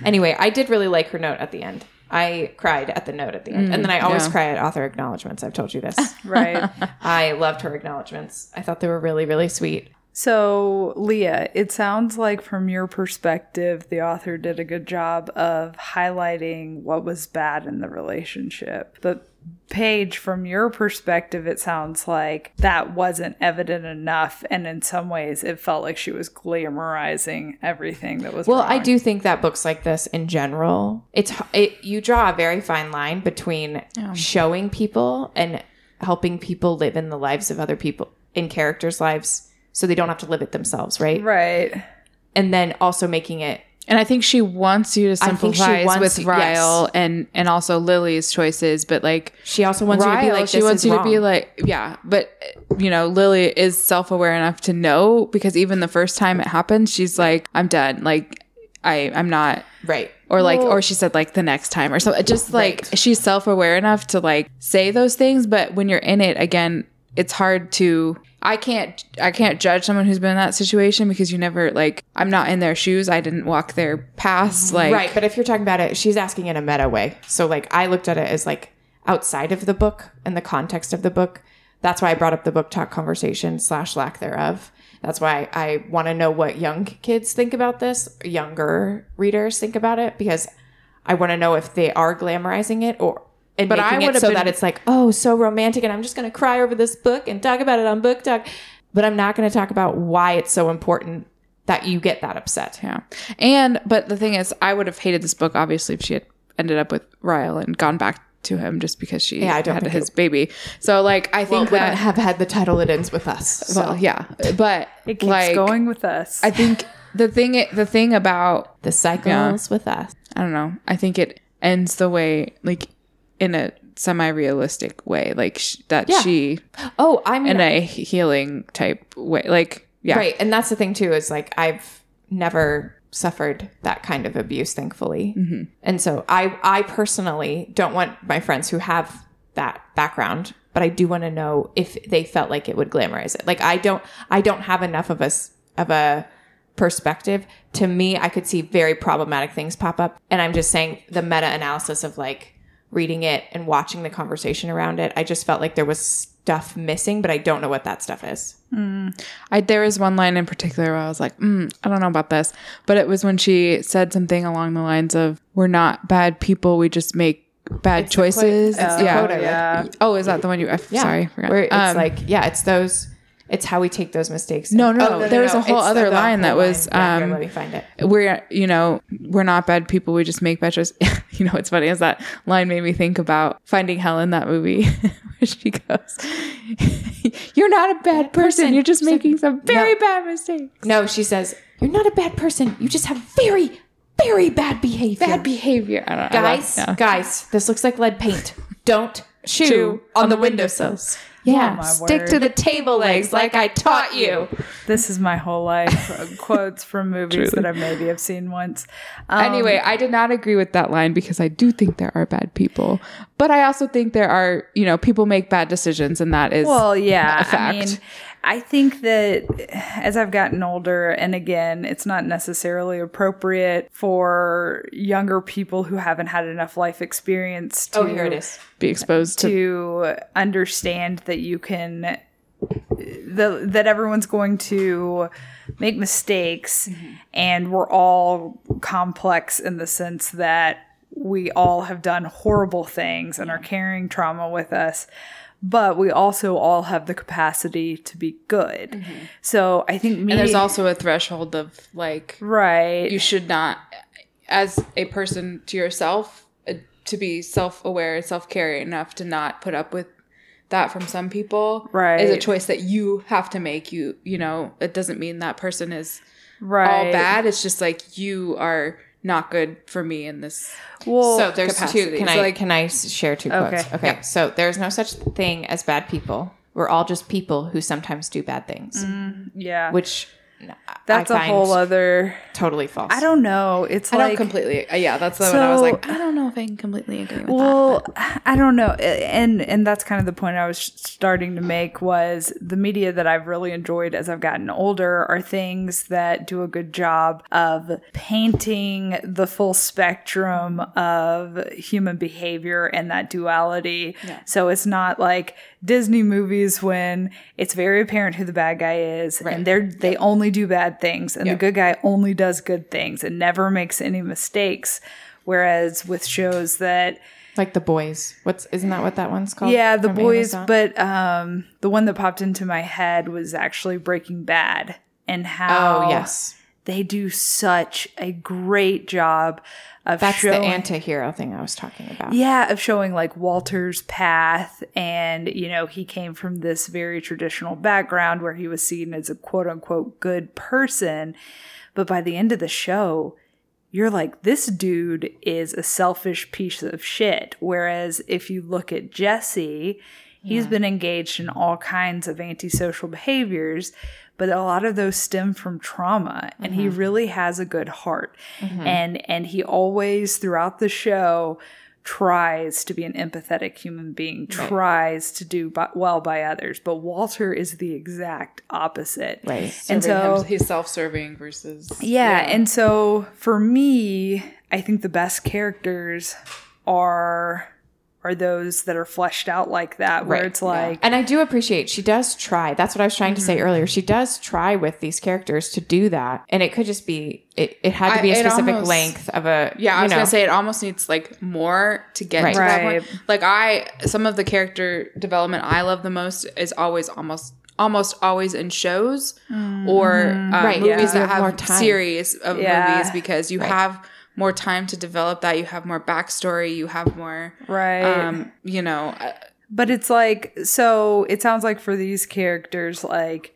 Anyway, I did really like her note at the end. I cried at the note at the end. Mm, and then I always yeah. cry at author acknowledgments. I've told you this. Right. I loved her acknowledgments. I thought they were really, really sweet. So, Leah, it sounds like from your perspective, the author did a good job of highlighting what was bad in the relationship. But Paige, from your perspective, it sounds like that wasn't evident enough. And in some ways, it felt like she was glamorizing everything that was Well, wrong. I do think that books like this in general, it's it, you draw a very fine line between oh. showing people and helping people live in the lives of other people, in characters' lives, so they don't have to live it themselves, right? Right. And then also making it... And I think she wants you to sympathize with you, Ryle yes. and, and also Lily's choices, but like... She also wants Ryle, you to be like, she wants you wrong. to be like, yeah, but, you know, Lily is self-aware enough to know, because even the first time it happened, she's like, I'm done. Like, I, I'm not... Right. Or like, well, or she said like the next time or something. Just like, right. she's self-aware enough to like say those things, but when you're in it, again, it's hard to... I can't I can't judge someone who's been in that situation because you never, like, I'm not in their shoes. I didn't walk their paths. Like, right, but if you're talking about it, she's asking in a meta way. So, like, I looked at it as, like, outside of the book and the context of the book. That's why I brought up the book talk conversation slash lack thereof. That's why I want to know what young kids think about this, younger readers think about it, because I want to know if they are glamorizing it or and but making I it so been, that it's like, oh, so romantic, and I'm just going to cry over this book and talk about it on Book Talk. But I'm not going to talk about why it's so important that you get that upset. Yeah. And, but the thing is, I would have hated this book, obviously, if she had ended up with Ryle and gone back to him just because she yeah, I don't had his it, baby. So, like, I think well, that... I have had the title It Ends With Us. So. Well, yeah. But, it keeps like, going with us. I think the thing the thing about... The cycle is yeah, with us. I don't know. I think it ends the way, like, in a semi-realistic way. Like, sh- that yeah. she... Oh, I mean... In a healing type way. Like, yeah. Right. And that's the thing, too, is, like, I've never... suffered that kind of abuse, thankfully. Mm-hmm. And so I, I personally don't want my friends who have that background, but I do want to know if they felt like it would glamorize it. Like I don't, I don't have enough of a, of a perspective. To me, I could see very problematic things pop up. And I'm just saying the meta-analysis of like reading it and watching the conversation around it. I just felt like there was stuff missing, but I don't know what that stuff is. Mm. I, there was one line in particular where I was like, mm, I don't know about this. But it was when she said something along the lines of, we're not bad people. We just make bad it's choices. The quote, it's the yeah. quote I read. Yeah. Oh, is that the one you... I'm yeah. Sorry. I where it's um, like, yeah, it's those... It's how we take those mistakes. No, no, oh, no, no, there no, was a whole it's other the, line that was, line. Um, yeah, let me find it. We're, you know, we're not bad people. We just make bad choices. You know, what's funny is that line made me think about Finding Helen, that movie where she goes, you're not a bad person. You're just She's making like, some very no. bad mistakes. No, she says, you're not a bad person. You just have very, very bad behavior. Bad behavior. I don't know. Guys, I love, yeah. guys, this looks like lead paint. Don't chew, chew on, on the, the windowsills. Yeah, oh, stick word. to the table legs like I taught you. This is my whole life. Quotes from movies that I maybe have seen once. Um, anyway, I did not agree with that line because I do think there are bad people. But I also think there are, you know, people make bad decisions and that is well, yeah, a fact. I mean, I think that as I've gotten older, and again, it's not necessarily appropriate for younger people who haven't had enough life experience to oh, here it is. be exposed to, to understand that you can, the, that everyone's going to make mistakes, mm-hmm. and we're all complex in the sense that we all have done horrible things and are carrying trauma with us. But we also all have the capacity to be good. Mm-hmm. So I think... Me- and there's also a threshold of like... Right. You should not, as a person to yourself, uh, to be self-aware and self-caring enough to not put up with that from some people. Right. Is a choice that you have to make. You, you know, it doesn't mean that person is right. all bad. It's just like you are... not good for me in this well, so there's capacity. two can so I like, can I share two quotes okay, okay. Yeah. So there's no such thing as bad people, we're all just people who sometimes do bad things, mm, yeah which that's I a whole other totally false. I don't know it's I like don't completely uh, yeah that's the so, one I was like I don't know if I can completely agree with well, that well I don't know and and that's kind of the point I was starting to make was the media that I've really enjoyed as I've gotten older are things that do a good job of painting the full spectrum of human behavior and that duality, yeah. so it's not like Disney movies when it's very apparent who the bad guy is, right. and they're they yep. only do bad things and yep. the good guy only does good things and never makes any mistakes, whereas with shows that like The Boys, what's isn't that what that one's called? Yeah, The Boys, but um the one that popped into my head was actually Breaking Bad and how oh yes they do such a great job of That's showing, the anti-hero thing I was talking about. Yeah, of showing like Walter's path and, you know, he came from this very traditional background where he was seen as a quote-unquote good person. But by the end of the show, you're like, this dude is a selfish piece of shit. Whereas if you look at Jesse, he's yeah. been engaged in all kinds of antisocial behaviors, but a lot of those stem from trauma, and mm-hmm. he really has a good heart. Mm-hmm. And and he always, throughout the show, tries to be an empathetic human being, right. tries to do by, well by others. But Walter is the exact opposite. Right. And Serving so him, he's self-serving versus... Yeah, yeah. And so for me, I think the best characters are... are those that are fleshed out like that, where right. it's like... Yeah. And I do appreciate, she does try. That's what I was trying mm-hmm. to say earlier. She does try with these characters to do that. And it could just be, it, it had to be I, a specific almost, length of a... Yeah, I was going to say, it almost needs like more to get right. to right. that point. Like I, some of the character development I love the most is always almost... almost always in shows mm. or uh, right, movies yeah. that have series of yeah. movies, because you right. have more time to develop that. You have more backstory. You have more, right. um, you know. Uh, but it's like, so it sounds like for these characters, like,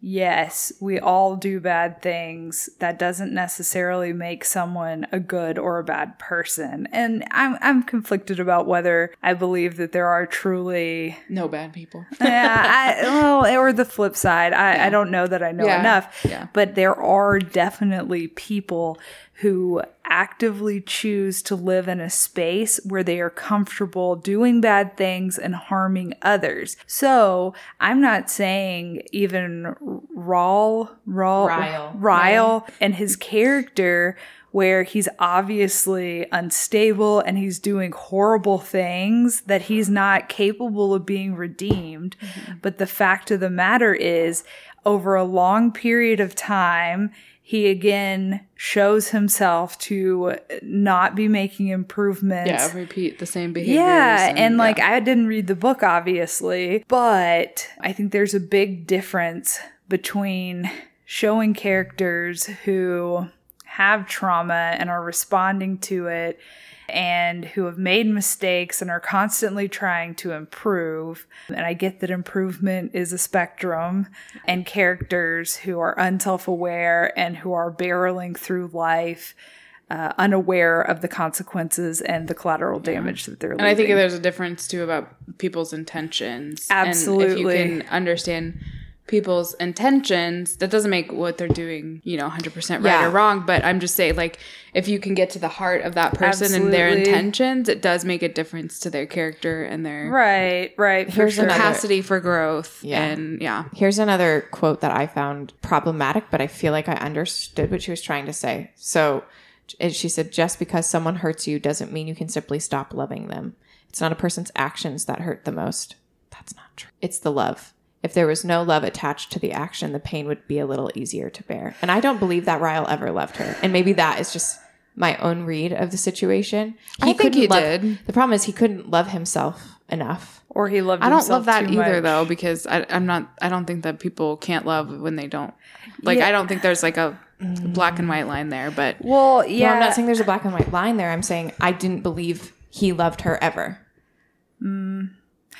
yes, we all do bad things. That doesn't necessarily make someone a good or a bad person. And I'm I'm conflicted about whether I believe that there are truly... no bad people. Yeah, I, well, or the flip side. I, yeah. I don't know that I know yeah. enough. Yeah. But there are definitely people who actively choose to live in a space where they are comfortable doing bad things and harming others. So I'm not saying even Ryle, Ryle, Ryle, Ryle and his character, where he's obviously unstable and he's doing horrible things, that he's not capable of being redeemed. Mm-hmm. But the fact of the matter is, over a long period of time, he again shows himself to not be making improvements. Yeah, repeat the same behaviors. Yeah, and, and like yeah. I didn't read the book, obviously, but I think there's a big difference between showing characters who have trauma and are responding to it and who have made mistakes and are constantly trying to improve. And I get that improvement is a spectrum, and characters who are unself-aware and who are barreling through life uh, unaware of the consequences and the collateral damage yeah. that they're leaving. And I think there's a difference, too, about people's intentions. Absolutely. And if you can understand people's intentions, that doesn't make what they're doing, you know, one hundred percent right yeah. or wrong, but I'm just saying, like, if you can get to the heart of that person Absolutely. and their intentions, it does make a difference to their character and their right right for sure. capacity for growth yeah. and yeah here's another quote that I found problematic, but I feel like I understood what she was trying to say. So she said, just because someone hurts you doesn't mean you can simply stop loving them. It's not a person's actions that hurt the most. That's not true. It's the love. If there was no love attached to the action, the pain would be a little easier to bear. And I don't believe that Ryle ever loved her. And maybe that is just my own read of the situation. He I think he love, did. The problem is he couldn't love himself enough. Or he loved I don't himself love that either, much. Though, because I, I'm not, I don't think that people can't love when they don't. Like, yeah. I don't think there's like a black and white line there. But well, yeah. No, I'm not saying there's a black and white line there. I'm saying I didn't believe he loved her ever. Mm.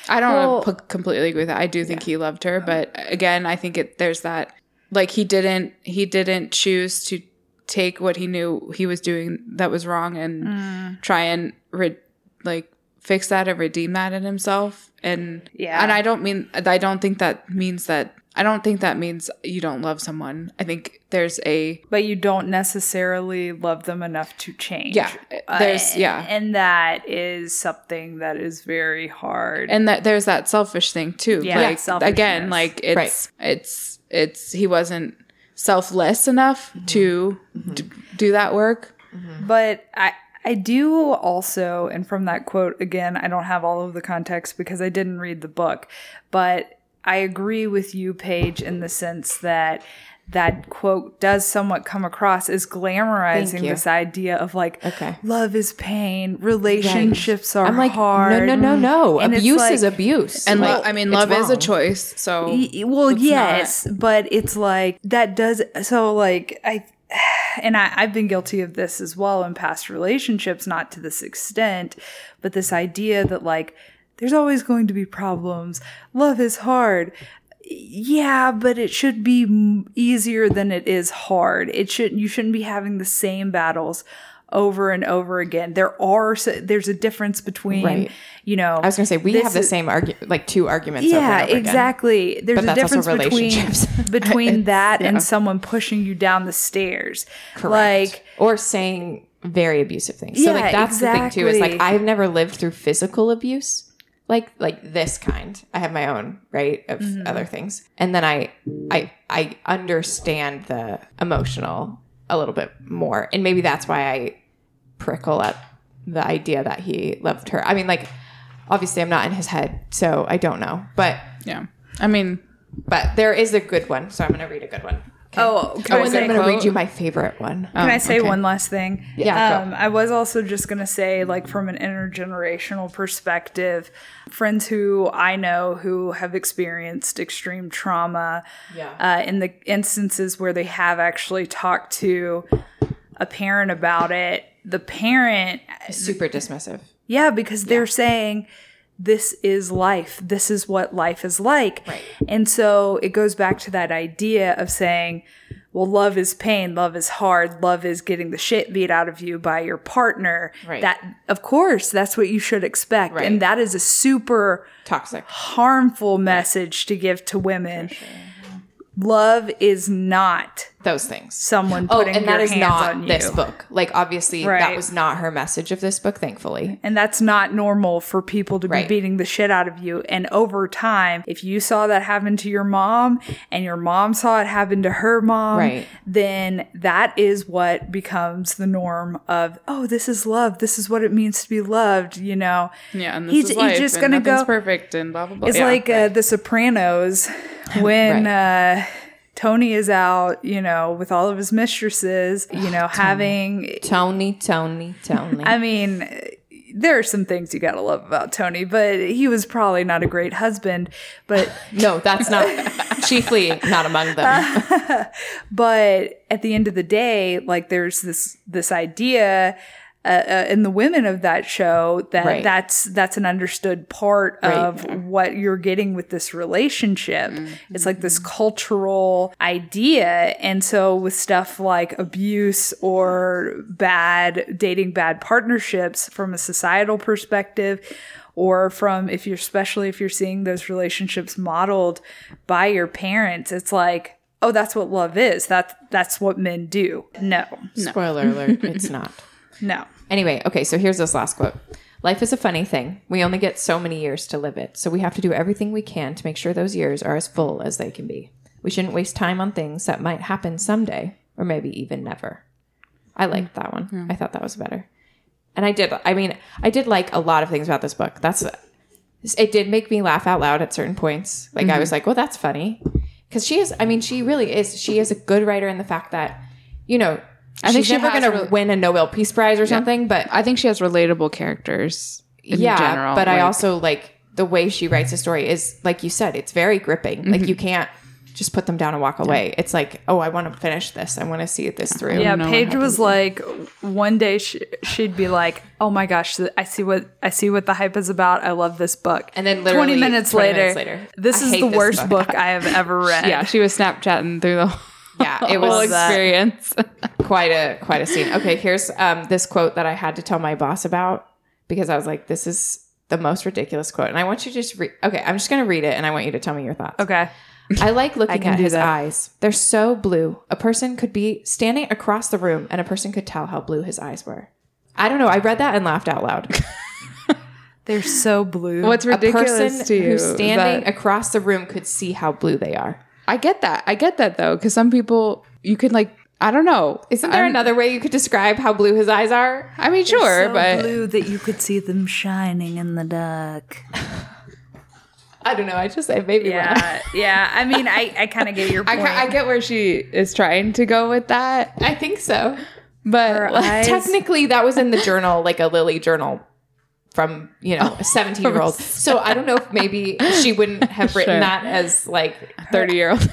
I don't well, p- completely agree with that. I do think yeah. he loved her, but again, I think it, there's that, like, he didn't he didn't choose to take what he knew he was doing that was wrong and mm. try and re- like fix that or redeem that in himself. And yeah, and I don't mean I don't think that means that I don't think that means you don't love someone. I think there's a but you don't necessarily love them enough to change. Yeah, there's uh, yeah, and that is something that is very hard. And that there's that selfish thing too. Yeah, like, again, like it's right. it's it's he wasn't selfless enough mm-hmm. to mm-hmm. D- do that work. Mm-hmm. But I. I do also, and from that quote, again, I don't have all of the context because I didn't read the book, but I agree with you, Paige, in the sense that that quote does somewhat come across as glamorizing this idea of like, okay. love is pain, relationships right. are I'm like, hard. No, no, no, no. And abuse like, is abuse. And like, lo- I mean, love wrong. is a choice. So, y- well, yes, not. But it's like, that does, so like, I And I, I've been guilty of this as well in past relationships, not to this extent, but this idea that, like, there's always going to be problems. Love is hard. Yeah, but it should be easier than it is hard. It should, you shouldn't be having the same battles over and over again. There are, there's a difference between, right. you know. I was going to say, we have the same argument, like two arguments. Yeah, over and over exactly. Again. There's but a difference between, between that yeah. and someone pushing you down the stairs. Correct. Like, or saying very abusive things. So yeah, like that's exactly. the thing too, is like, I've never lived through physical abuse. Like, like this kind, I have my own, right, of mm-hmm. other things. And then I, I, I understand the emotional a little bit more. And maybe that's why I prickle up the idea that he loved her. I mean, like, Obviously, I'm not in his head, so I don't know. But yeah, I mean, but there is a good one, so I'm going to read a good one. Okay. Oh, oh and then I'm going to read you my favorite one. Can um, I say okay. one last thing? Yeah. Um, I was also just going to say, like, from an intergenerational perspective, friends who I know who have experienced extreme trauma, yeah. uh, in the instances where they have actually talked to a parent about it, the parent is super dismissive. Yeah, because they're yeah. saying, this is life. This is what life is like. Right. And so it goes back to that idea of saying, well, love is pain. Love is hard. Love is getting the shit beat out of you by your partner. Right. That, of course, that's what you should expect. Right. And that is a super toxic, harmful message right. to give to women. For sure. Love is not those things. Someone putting oh, and that is not this book. Like, obviously, right. that was not her message of this book, thankfully. And that's not normal for people to right. be beating the shit out of you. And over time, if you saw that happen to your mom and your mom saw it happen to her mom, right. then that is what becomes the norm of, oh, this is love. This is what it means to be loved, you know? Yeah, and this he's, is life, he's just and gonna nothing's go, perfect, and blah, blah, blah. It's yeah, like right. uh, The Sopranos when... right. uh Tony is out, you know, with all of his mistresses, you know, Tony, having... Tony, Tony, Tony. I mean, there are some things you gotta love about Tony, but he was probably not a great husband, but... no, that's not... chiefly not among them. Uh, but at the end of the day, like, there's this this idea... Uh, uh, in the women of that show, that right. that's that's an understood part right. of yeah. what you're getting with this relationship. Mm-hmm. It's like this cultural idea. And so with stuff like abuse or bad dating, bad partnerships from a societal perspective, or from if you're especially if you're seeing those relationships modeled by your parents, it's like, oh, that's what love is. That's that's what men do. No, spoiler no. alert, it's not. No. Anyway, okay, so here's this last quote. Life is a funny thing. We only get so many years to live it, so we have to do everything we can to make sure those years are as full as they can be. We shouldn't waste time on things that might happen someday, or maybe even never. I liked that one. Yeah. I thought that was better. And I did, I mean, I did like a lot of things about this book. That's, it did make me laugh out loud at certain points. Like, mm-hmm. I was like, well, that's funny. Because she is, I mean, she really is, she is a good writer in the fact that, you know, I she's think she's never going to win a Nobel Peace Prize or yeah. something, but I think she has relatable characters in yeah, general. But like, I also like the way she writes a story is, like you said, it's very gripping. Mm-hmm. Like, you can't just put them down and walk away. Yeah. It's like, oh, I want to finish this. I want to see this through. Yeah, no Paige was like, one day she, she'd be like, oh my gosh, I see what I see what the hype is about. I love this book. And then literally twenty minutes, twenty later, minutes later, this I is the this worst book. book I have ever read. Yeah, she was Snapchatting through the whole Yeah, it was experience. quite a quite a scene. Okay, here's um, this quote that I had to tell my boss about because I was like, "This is the most ridiculous quote." And I want you to just read. Okay, I'm just going to read it, and I want you to tell me your thoughts. Okay. I like looking I at his that. eyes. They're so blue. A person could be standing across the room, and a person could tell how blue his eyes were. I don't know. I read that and laughed out loud. They're so blue. What's ridiculous a person to you? Who's standing that- across the room could see how blue they are. I get that. I get that, though, because some people, you could, like, I don't know. Isn't there I'm, another way you could describe how blue his eyes are? I mean, sure, so but... blue that you could see them shining in the dark. I don't know. I just, I maybe Yeah, laugh. yeah. I mean, I, I kind of get your point. I, I get where she is trying to go with that. I think so. But like, technically, that was in the journal, like a Lily journal from, you know, a seventeen-year-old. So I don't know if maybe she wouldn't have written sure. that as, like, thirty-year-old.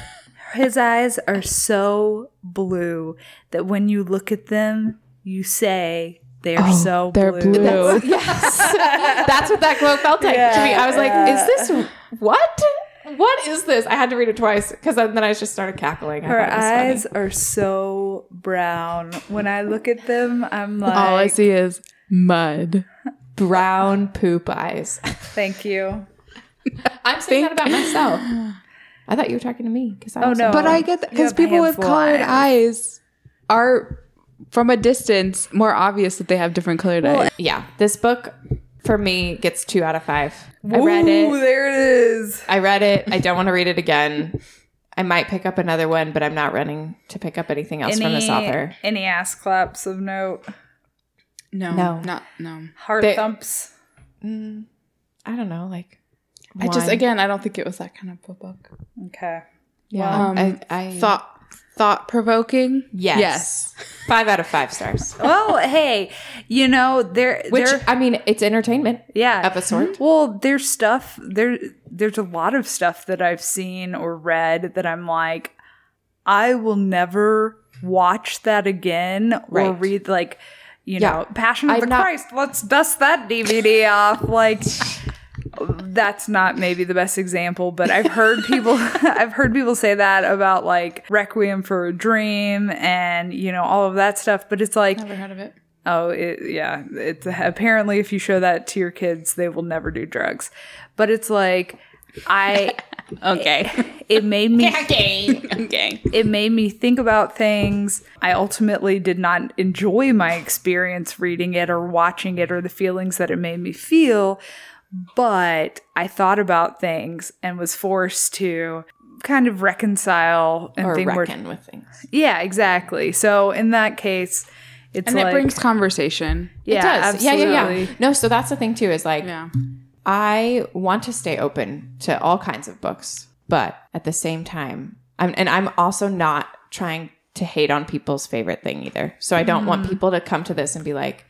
His eyes are so blue that when you look at them, you say, they are oh, so they're blue. blue. That's, yes. That's what that quote felt like yeah, to me. I was yeah. like, is this what? What is this? I had to read it twice because then I just started cackling. Her eyes funny. are so brown. When I look at them, I'm like... all I see is mud. Brown poop eyes. Thank you. I'm saying Thank that about myself. I thought you were talking to me. I oh, no. But I get that because people with colored eyes. eyes are, from a distance, more obvious that they have different colored well, eyes. Yeah. This book, for me, gets two out of five. Ooh, I read it. There it is. I read it. I don't want to read it again. I might pick up another one, but I'm not running to pick up anything else any, from this author. Any ass claps of note? No, no, not no. Heart they, thumps. Mm, I don't know, like, wine. I just, again, I don't think it was that kind of book. Okay. Yeah. Well, um, I, I thought thought provoking. Yes. Yes. Five out of five stars. Oh, hey, you know, there, which there, I mean, it's entertainment. Yeah. Of a sort. Well, there's stuff there. There's a lot of stuff that I've seen or read that I'm like, I will never watch that again or right. read, like, you yeah. know, Passion of I'm the not- Christ. Let's dust that D V D off. Like, that's not maybe the best example, but I've heard people I've heard people say that about, like, Requiem for a Dream and, you know, all of that stuff. But it's like, never heard of it. Oh, it, yeah. It's apparently if you show that to your kids, they will never do drugs. But it's like, I okay. It, it made me okay. okay. It made me think about things. I ultimately did not enjoy my experience reading it or watching it or the feelings that it made me feel. But I thought about things and was forced to kind of reconcile and or think reckon with things. Yeah, exactly. So in that case, it's and like, it brings conversation. Yeah, it does. Absolutely. Yeah, yeah, yeah. No, so that's the thing too. Is like, yeah. I want to stay open to all kinds of books, but at the same time, I'm and I'm also not trying to hate on people's favorite thing either. So I don't mm. want people to come to this and be like,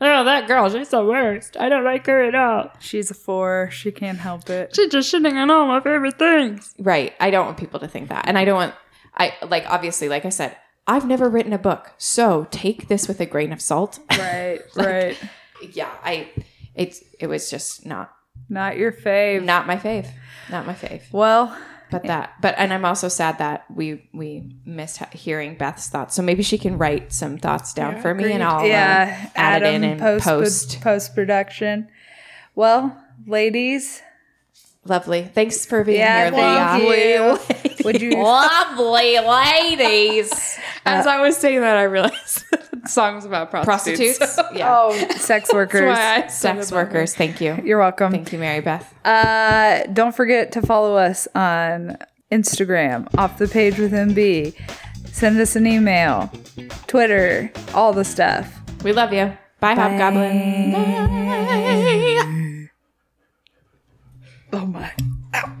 oh, that girl, she's the worst. I don't like her at all. She's a four. She can't help it. She's just shitting on all my favorite things. Right. I don't want people to think that. And I don't want, I like, obviously, like I said, I've never written a book. So take this with a grain of salt. Right. like, right. Yeah. I, it's, it was just not. Not your fave. Not my fave. Not my fave. Well. But that, but, and I'm also sad that we, we missed hearing Beth's thoughts. So maybe she can write some thoughts down yeah, for me agreed. and I'll yeah. uh, add Adam, it in and post. Post post production. Well, ladies. Lovely. Thanks for being yeah, here, Leah. Lovely. Would you? Lovely ladies. As uh, I was saying that, I realized the song was about prostitutes. Prostitutes? Yeah. Oh, sex workers. Sex workers. Thank you. You're welcome. Thank you, Mary Beth. Uh, don't forget to follow us on Instagram, Off the Page with M B. Send us an email, Twitter, all the stuff. We love you. Bye, Bye. Hobgoblin. Bye. Oh, my. Ow.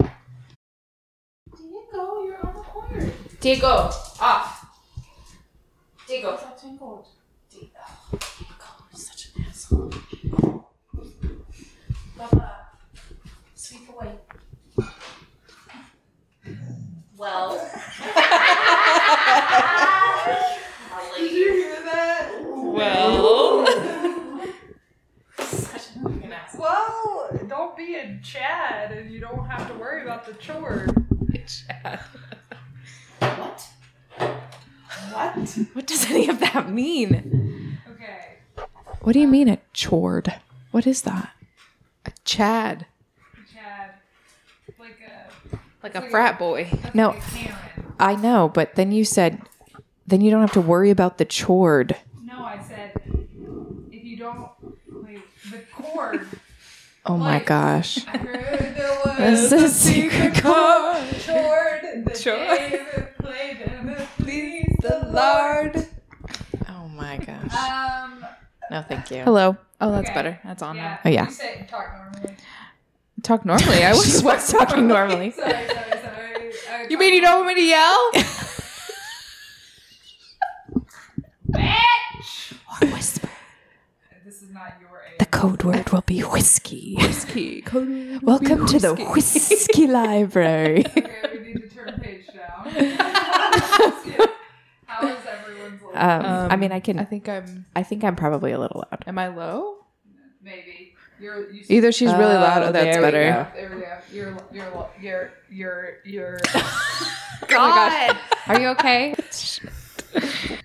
Diego, you're on the corner. Diego, off. Diego. Diego. Diego is such an asshole. Baba, sweep away. Well. Did you hear that? Well. Such an fucking asshole. Well, don't be a Chad and you don't have to worry about the chore. Chad. What? What? What does any of that mean? Okay. What do you mean a chord? What is that? A Chad. A Chad. Like a like a like frat a, boy. No. Like I know, but then you said then you don't have to worry about the chord. No, I said if you don't wait, the chord. Oh my like, gosh. I heard there was a secret chord. Chord. The chord. Played and it pleased the Lord. Oh my gosh. Um, no, thank you. Hello. Oh, that's okay. Better. That's on. Yeah. Oh yeah. You said talk normally. Talk normally. I was was talking normally. Sorry, sorry, sorry. Okay. You mean you don't want me to yell? Bitch. Or whisper. This is not your age. The code word will be whiskey. Whiskey. Code word. Welcome whiskey. To the whiskey library. Okay, we need to turn page down. How is everyone's low? Um, um, I mean, I can. I think I'm. I think I'm probably a little loud. Am I low? Maybe. You're, you Either she's uh, really loud, or that's there better. We there we go. You're. You're. You're. You're. You're. God. Oh my God. Are you okay?